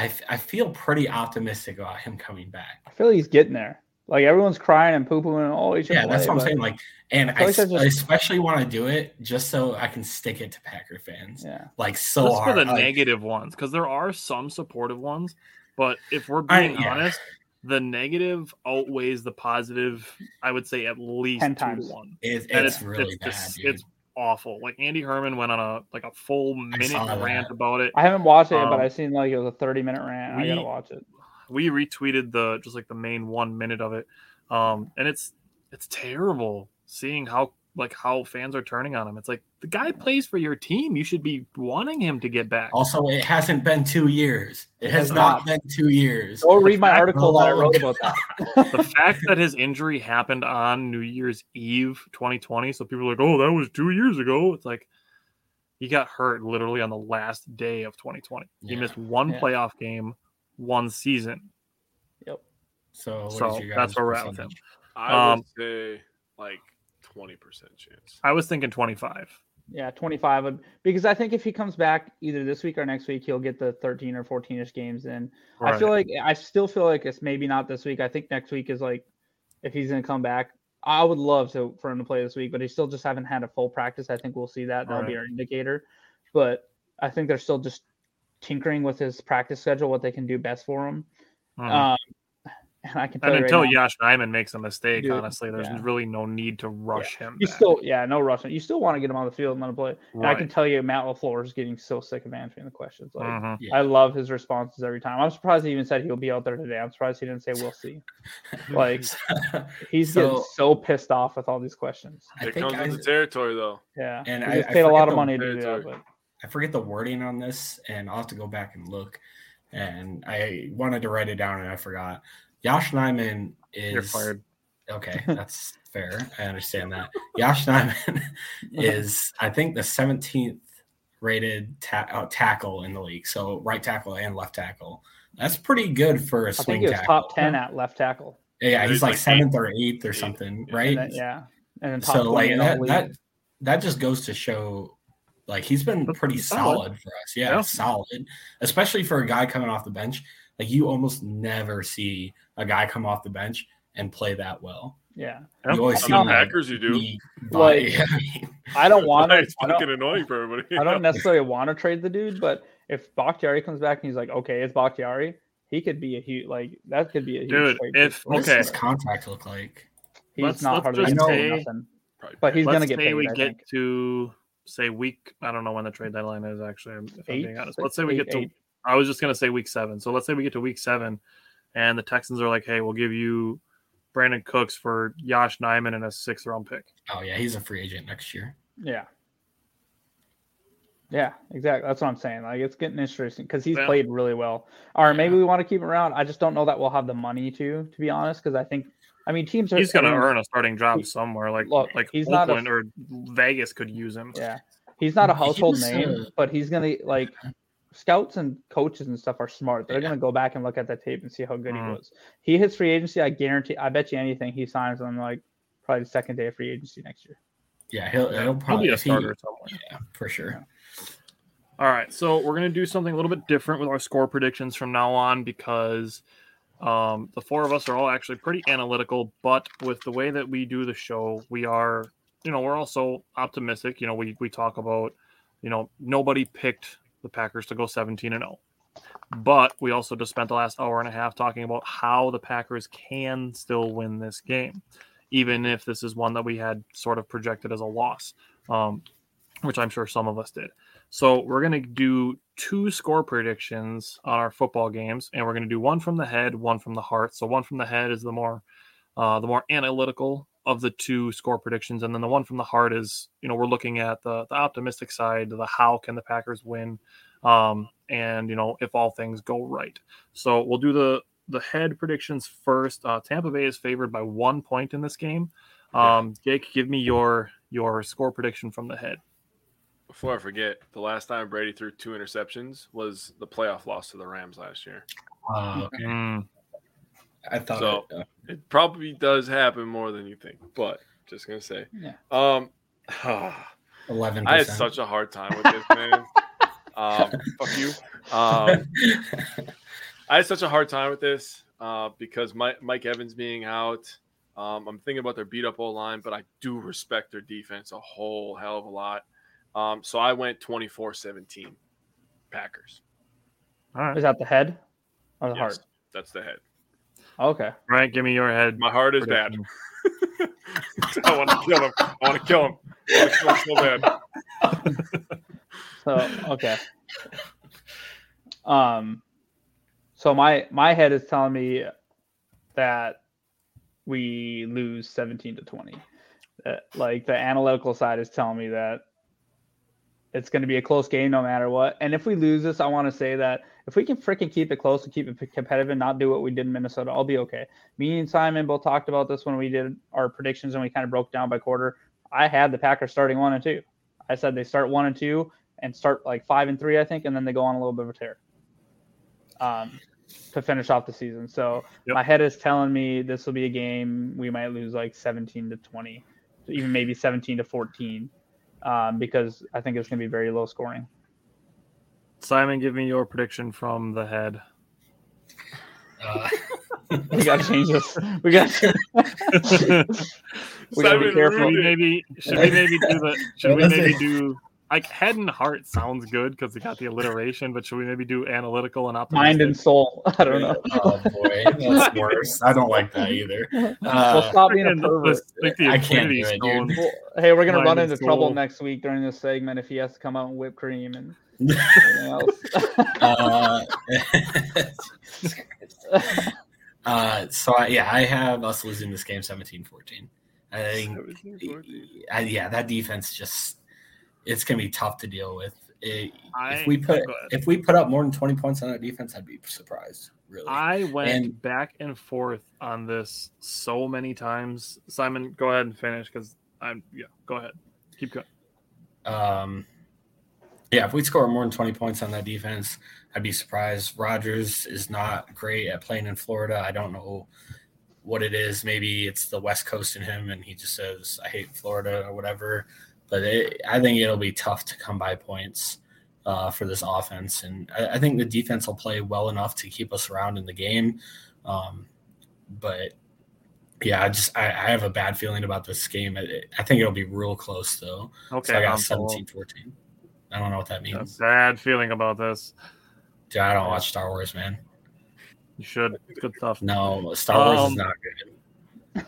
I feel pretty optimistic about him coming back. I feel he's getting there. Like everyone's crying and poo-pooing and all. Yeah, that's what I'm saying. Like, and I especially want to do it just so I can stick it to Packer fans. Yeah, like so that's hard for the negative ones, because there are some supportive ones. But if we're being honest, the negative outweighs the positive, I would say, at least 10 times. 2 to 1. It's really bad. Dude. It's awful. Like, Andy Herman went on a full minute rant about it. I haven't watched it, but I've seen it was a 30-minute rant. I gotta watch it. We retweeted the main 1 minute of it, and it's terrible seeing how fans are turning on him. It's like, the guy plays for your team. You should be wanting him to get back. Also, it hasn't been 2 years. It has not been 2 years. Go read my article that I wrote about that. The fact that his injury happened on New Year's Eve 2020, so people are like, oh, that was 2 years ago. It's like, he got hurt literally on the last day of 2020. Yeah. He missed one playoff game, one season. Yep. So that's where we're at with him. I would say, 20% chance. I was thinking 25. Yeah, 25, because I think if he comes back either this week or next week, he'll get the 13 or 14-ish games in. Right. I still feel like it's maybe not this week. I think next week is if he's going to come back. I would love for him to play this week, but he still just haven't had a full practice. I think we'll see that. That'll be our indicator. But I think they're still just tinkering with his practice schedule, what they can do best for him. And I can tell you until Yosh Nijman makes a mistake, honestly, there's really no need to rush him. No rushing. You still want to get him on the field and let him play. And I can tell you, Matt LaFleur is getting so sick of answering the questions. I love his responses every time. I'm surprised he even said he'll be out there today. I'm surprised he didn't say we'll see. He's getting so pissed off with all these questions. It comes with the territory, though. Yeah, and I paid a lot of money to do that. But I forget the wording on this, and I'll have to go back and look. And I wanted to write it down, and I forgot. Yosh Nijman is... You're fired. Okay, that's fair. I understand that. Yosh Nijman is, I think, the 17th rated tackle in the league. So right tackle and left tackle. That's pretty good for a swing tackle. I think he was top 10 at left tackle. Yeah, he's like 7th or 8th or something, right? And then top 20 in the league. That just goes to show... he's been pretty solid for us. Yeah, solid. Especially for a guy coming off the bench. You almost never see a guy come off the bench and play that well. Yeah. You always see Packers, you do. I don't want to. It's fucking annoying for everybody. I don't necessarily want to trade the dude, but if Bakhtiari comes back and he's like, okay, it's Bakhtiari, he could be a huge, that could be a huge trade. Dude, what does his contract look like? He's not hardly nothing. But he's going to get paid. We get to... Say week, I don't know when the trade deadline is actually. If I'm being honest, let's say we get to. I was just gonna say week 7. So let's say we get to week 7, and the Texans are like, "Hey, we'll give you Brandon Cooks for Yosh Nijman and a 6th round pick." Oh yeah, he's a free agent next year. Yeah, exactly. That's what I'm saying. It's getting interesting because he's played really well. All right, maybe we want to keep him around. I just don't know that we'll have the money to be honest, because I think. Teams are. He's going to earn a starting job somewhere. He's Oakland or Vegas could use him. Yeah, he's not a household name, but he's going to scouts and coaches and stuff are smart. They're going to go back and look at that tape and see how good he was. He hits free agency. I guarantee. I bet you anything he signs on probably the second day of free agency next year. Yeah, he'll probably be a starter somewhere. Yeah, for sure. Yeah. All right, so we're going to do something a little bit different with our score predictions from now on because. The four of us are all actually pretty analytical, but with the way that we do the show, we are, we're also optimistic. We talk about, nobody picked the Packers to go 17-0, but we also just spent the last hour and a half talking about how the Packers can still win this game, even if this is one that we had sort of projected as a loss, which I'm sure some of us did. So we're going to do 2 score predictions on our football games, and we're going to do one from the head, one from the heart. So one from the head is the more analytical of the 2 score predictions, and then the one from the heart is, we're looking at the optimistic side, the how can the Packers win, and, if all things go right. So we'll do the head predictions first. Tampa Bay is favored by 1 point in this game. Jake, give me your score prediction from the head. Before I forget, the last time Brady threw 2 interceptions was the playoff loss to the Rams last year. Okay. I thought so. It probably does happen more than you think, but just gonna say, 11%. I had such a hard time with this, man. Fuck you. I had such a hard time with this because Mike Evans being out. I'm thinking about their beat up O-line, but I do respect their defense a whole hell of a lot. So I went 24-17 Packers. All right. Is that the head or the heart? That's the head. Okay. Right, give me your head. My heart is bad. I want to kill him. I want to kill him. I want to kill him so bad. So, okay. So my head is telling me that we lose 17-20. Like the analytical side is telling me that it's going to be a close game no matter what. And if we lose this, I want to say that if we can freaking keep it close and keep it competitive and not do what we did in Minnesota, I'll be okay. Me and Simon both talked about this when we did our predictions and we kind of broke down by quarter. I had the Packers starting 1-2. I said they start 1-2 and start like 5-3, I think, and then they go on a little bit of a tear to finish off the season. So my head is telling me this will be a game we might lose like 17-20, even maybe 17-14. Because I think it's going to be very low scoring. Simon, give me your prediction from the head. We got to change this. We got to be careful. Should we maybe do like head and heart sounds good because we got the alliteration, but should we maybe do analytical and optimistic? Mind and soul. I don't know. Oh, boy. That's worse. I don't like that either. Well, stop being a pervert. I can't do it, dude. Well, hey, we're going to run into trouble next week during this segment if he has to come out with whipped cream and everything else. I have us losing this game 17-14. I think, 17-14. That defense just... it's going to be tough to deal with. If we put up more than 20 points on our defense, I'd be surprised, really. I went back and forth on this so many times. Simon, go ahead and finish because go ahead. Keep going. If we score more than 20 points on that defense, I'd be surprised. Rodgers is not great at playing in Florida. I don't know what it is. Maybe it's the West Coast in him and he just says, I hate Florida or whatever. But I think it'll be tough to come by points for this offense. And I think the defense will play well enough to keep us around in the game. I have a bad feeling about this game. I think it'll be real close, though. Okay, so I got 17-14. I don't know what that means. A bad feeling about this. Dude, I don't watch Star Wars, man. You should. It's good stuff. No, Star Wars is not good.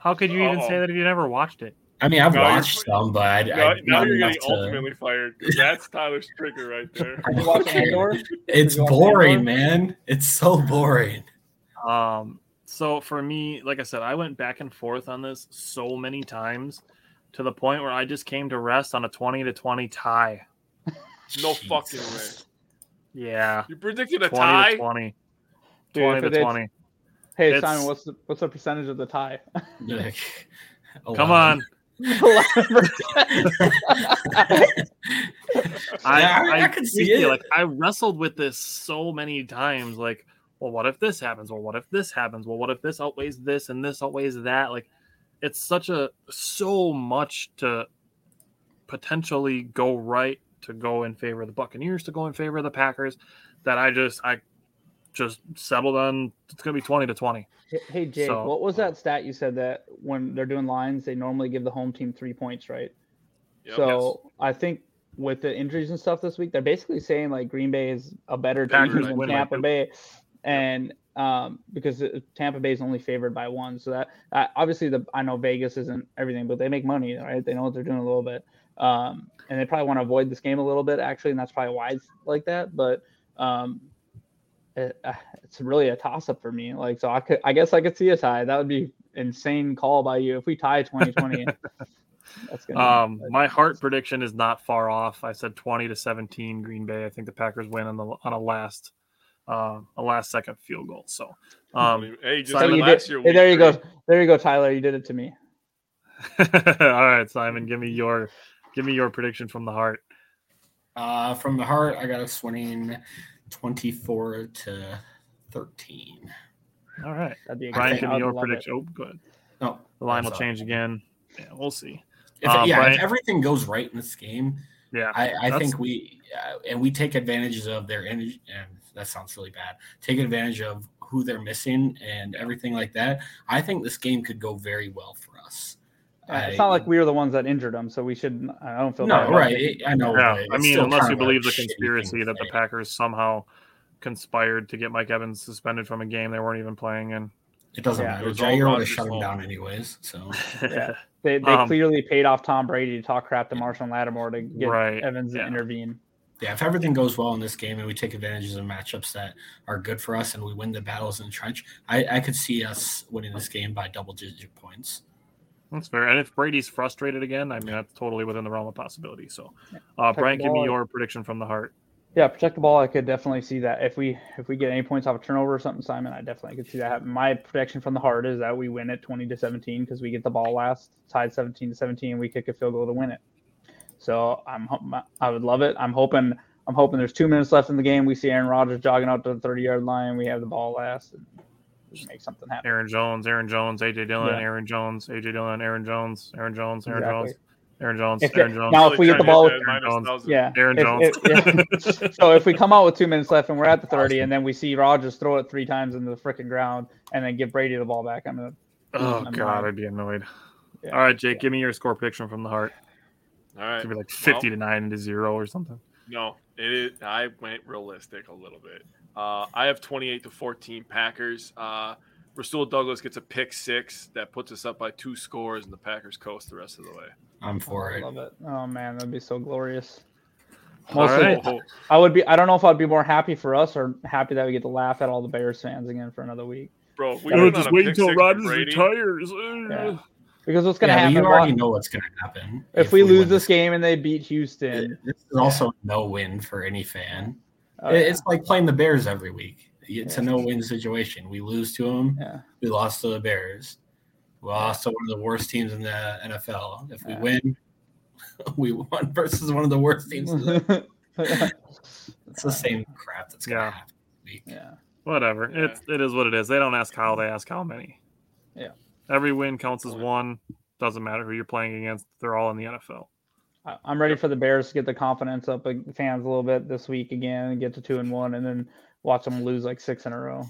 How could you even say that if you never watched it? I mean, I've watched some, but now you're getting ultimately fired. That's Tyler's trigger right there. You watch Andor? It's boring, man. It's so boring. So for me, like I said, I went back and forth on this so many times to the point where I just came to rest on a 20-20 tie. No fucking way. Yeah. You predicted a tie? 20-20. Dude, 20-20. Hey, Simon, what's the percentage of the tie? Come on. 11%. I could see it. Like I wrestled with this so many times. Like, well, what if this happens? Well, what if this happens? Well, what if this outweighs this and this outweighs that? Like, it's so much to potentially go right, to go in favor of the Buccaneers, to go in favor of the Packers, that I just settled on it's going to be 20-20. Hey, Jake, so, what was that stat you said that when they're doing lines, they normally give the home team 3 points, right? Yep, so yes. I think with the injuries and stuff this week, they're basically saying like Green Bay is a better team than Tampa Bay. And because Tampa Bay is only favored by 1. So that obviously I know Vegas isn't everything, but they make money, right? They know what they're doing a little bit. And they probably want to avoid this game a little bit, actually. And that's probably why it's like that. But, it's really a toss-up for me. Like, so I guess I could see a tie. That would be insane call by you if we tie 20-20. That's gonna my heart prediction is not far off. I said 20-17 Green Bay. I think the Packers win on a last second field goal. So hey, just Simon, there you go, Tyler. You did it to me. All right, Simon, give me your prediction from the heart. From the heart, I got a swinging 24-13. All right. That'd be Brian, give me your prediction. Oh, go ahead. No, the line will change again. Yeah, we'll see. If everything goes right in this game, I think we take advantages of their energy. And that sounds really bad. Take advantage of who they're missing and everything like that. I think this game could go very well for us. It's not like we were the ones that injured them, so we shouldn't. I don't feel bad. No, right. I know. Yeah. I mean, unless you believe the conspiracy that the Packers somehow conspired to get Mike Evans suspended from a game they weren't even playing in. It doesn't matter. Jaire would have shut him down anyways. So they clearly paid off Tom Brady to talk crap to Marshon Lattimore to get Evans to intervene. Yeah, if everything goes well in this game and we take advantages of matchups that are good for us and we win the battles in the trench, I could see us winning this game by double-digit points. That's fair. And if Brady's frustrated again, I mean, that's totally within the realm of possibility. So, Brian, give me your prediction from the heart. Yeah, protect the ball. I could definitely see that. If we get any points off a turnover or something, Simon, I definitely could see that happen. My prediction from the heart is that we win it 20-17 because we get the ball last, tied 17-17, and we kick a field goal to win it. So I would love it. I'm hoping there's 2 minutes left in the game. We see Aaron Rodgers jogging out to the 30-yard line. We have the ball last and just make something happen. Aaron Jones, A.J. Dillon, Aaron Jones. Now, if we get the ball Aaron Jones. So if we come out with 2 minutes left and we're at the 30 and then we see Rodgers throw it three times into the freaking ground and then give Brady the ball back, I'm going to – I'd be annoyed. Yeah. All right, Jake, give me your score prediction from the heart. All right. It should be like 50-0 or something. No, it is. I went realistic a little bit. I have 28-14 Packers. Rasul Douglas gets a pick six that puts us up by 2 scores, and the Packers coast the rest of the way. I'm for it. I love it. Oh man, that'd be so glorious. I would be. I don't know if I'd be more happy for us or happy that we get to laugh at all the Bears fans again for another week. Bro, we would just wait until Rodgers retires. Yeah. Because what's going to happen? You already know what's going to happen. If we lose this game and they beat Houston, this is also no win for any fan. Oh, it's like playing the Bears every week. It's a no-win situation. We lose to them. Yeah. We lost to the Bears. We lost to one of the worst teams in the NFL. If we win, we won versus one of the worst teams. It's the same crap that's going to happen this week. Yeah. Whatever. Yeah. It is what it is. They don't ask how. They ask how many. Yeah. Every win counts as one. Doesn't matter who you're playing against. They're all in the NFL. I'm ready for the Bears to get the confidence up the fans a little bit this week again and get to 2-1 and then watch them lose like 6 in a row.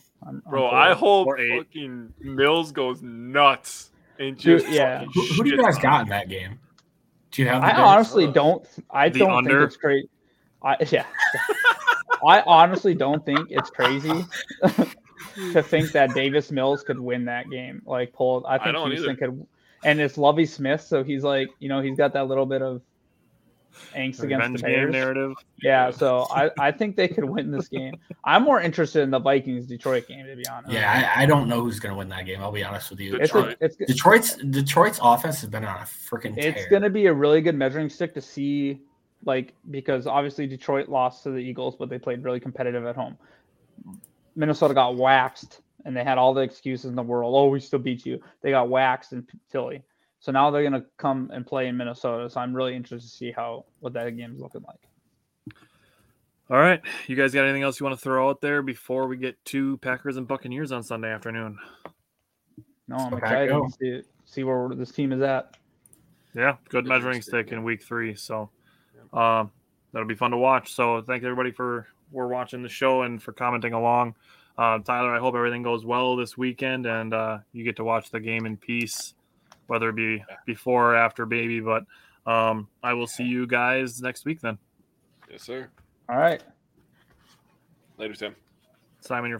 Bro, I hope fucking Mills goes nuts. And just Who do you guys got in that game? Do you have? I honestly don't. I don't think it's crazy. I honestly don't think it's crazy. To think that Davis Mills could win that game, like pull. I think Houston could, and it's Lovie Smith, so he's like, you know, he's got that little bit of angst against the Bears narrative. Yeah, so I think they could win this game. I'm more interested in the Vikings Detroit game, to be honest. Yeah, I don't know who's going to win that game. I'll be honest with you. Detroit's offense has been on a freaking tear. It's going to be a really good measuring stick to see, like, because obviously Detroit lost to the Eagles, but they played really competitive at home. Minnesota got waxed, and they had all the excuses in the world. Oh, we still beat you. They got waxed in Philly. So now they're going to come and play in Minnesota. So I'm really interested to see what that game's looking like. All right. You guys got anything else you want to throw out there before we get to Packers and Buccaneers on Sunday afternoon? No, I'm excited to see where this team is at. Yeah, good measuring stick in week 3. So that'll be fun to watch. So thanks, everybody, we're watching the show and for commenting along. Tyler, I hope everything goes well this weekend and you get to watch the game in peace, whether it be before or after baby. But I will see you guys next week then. Yes, sir. All right. Later, Tim. Simon, you're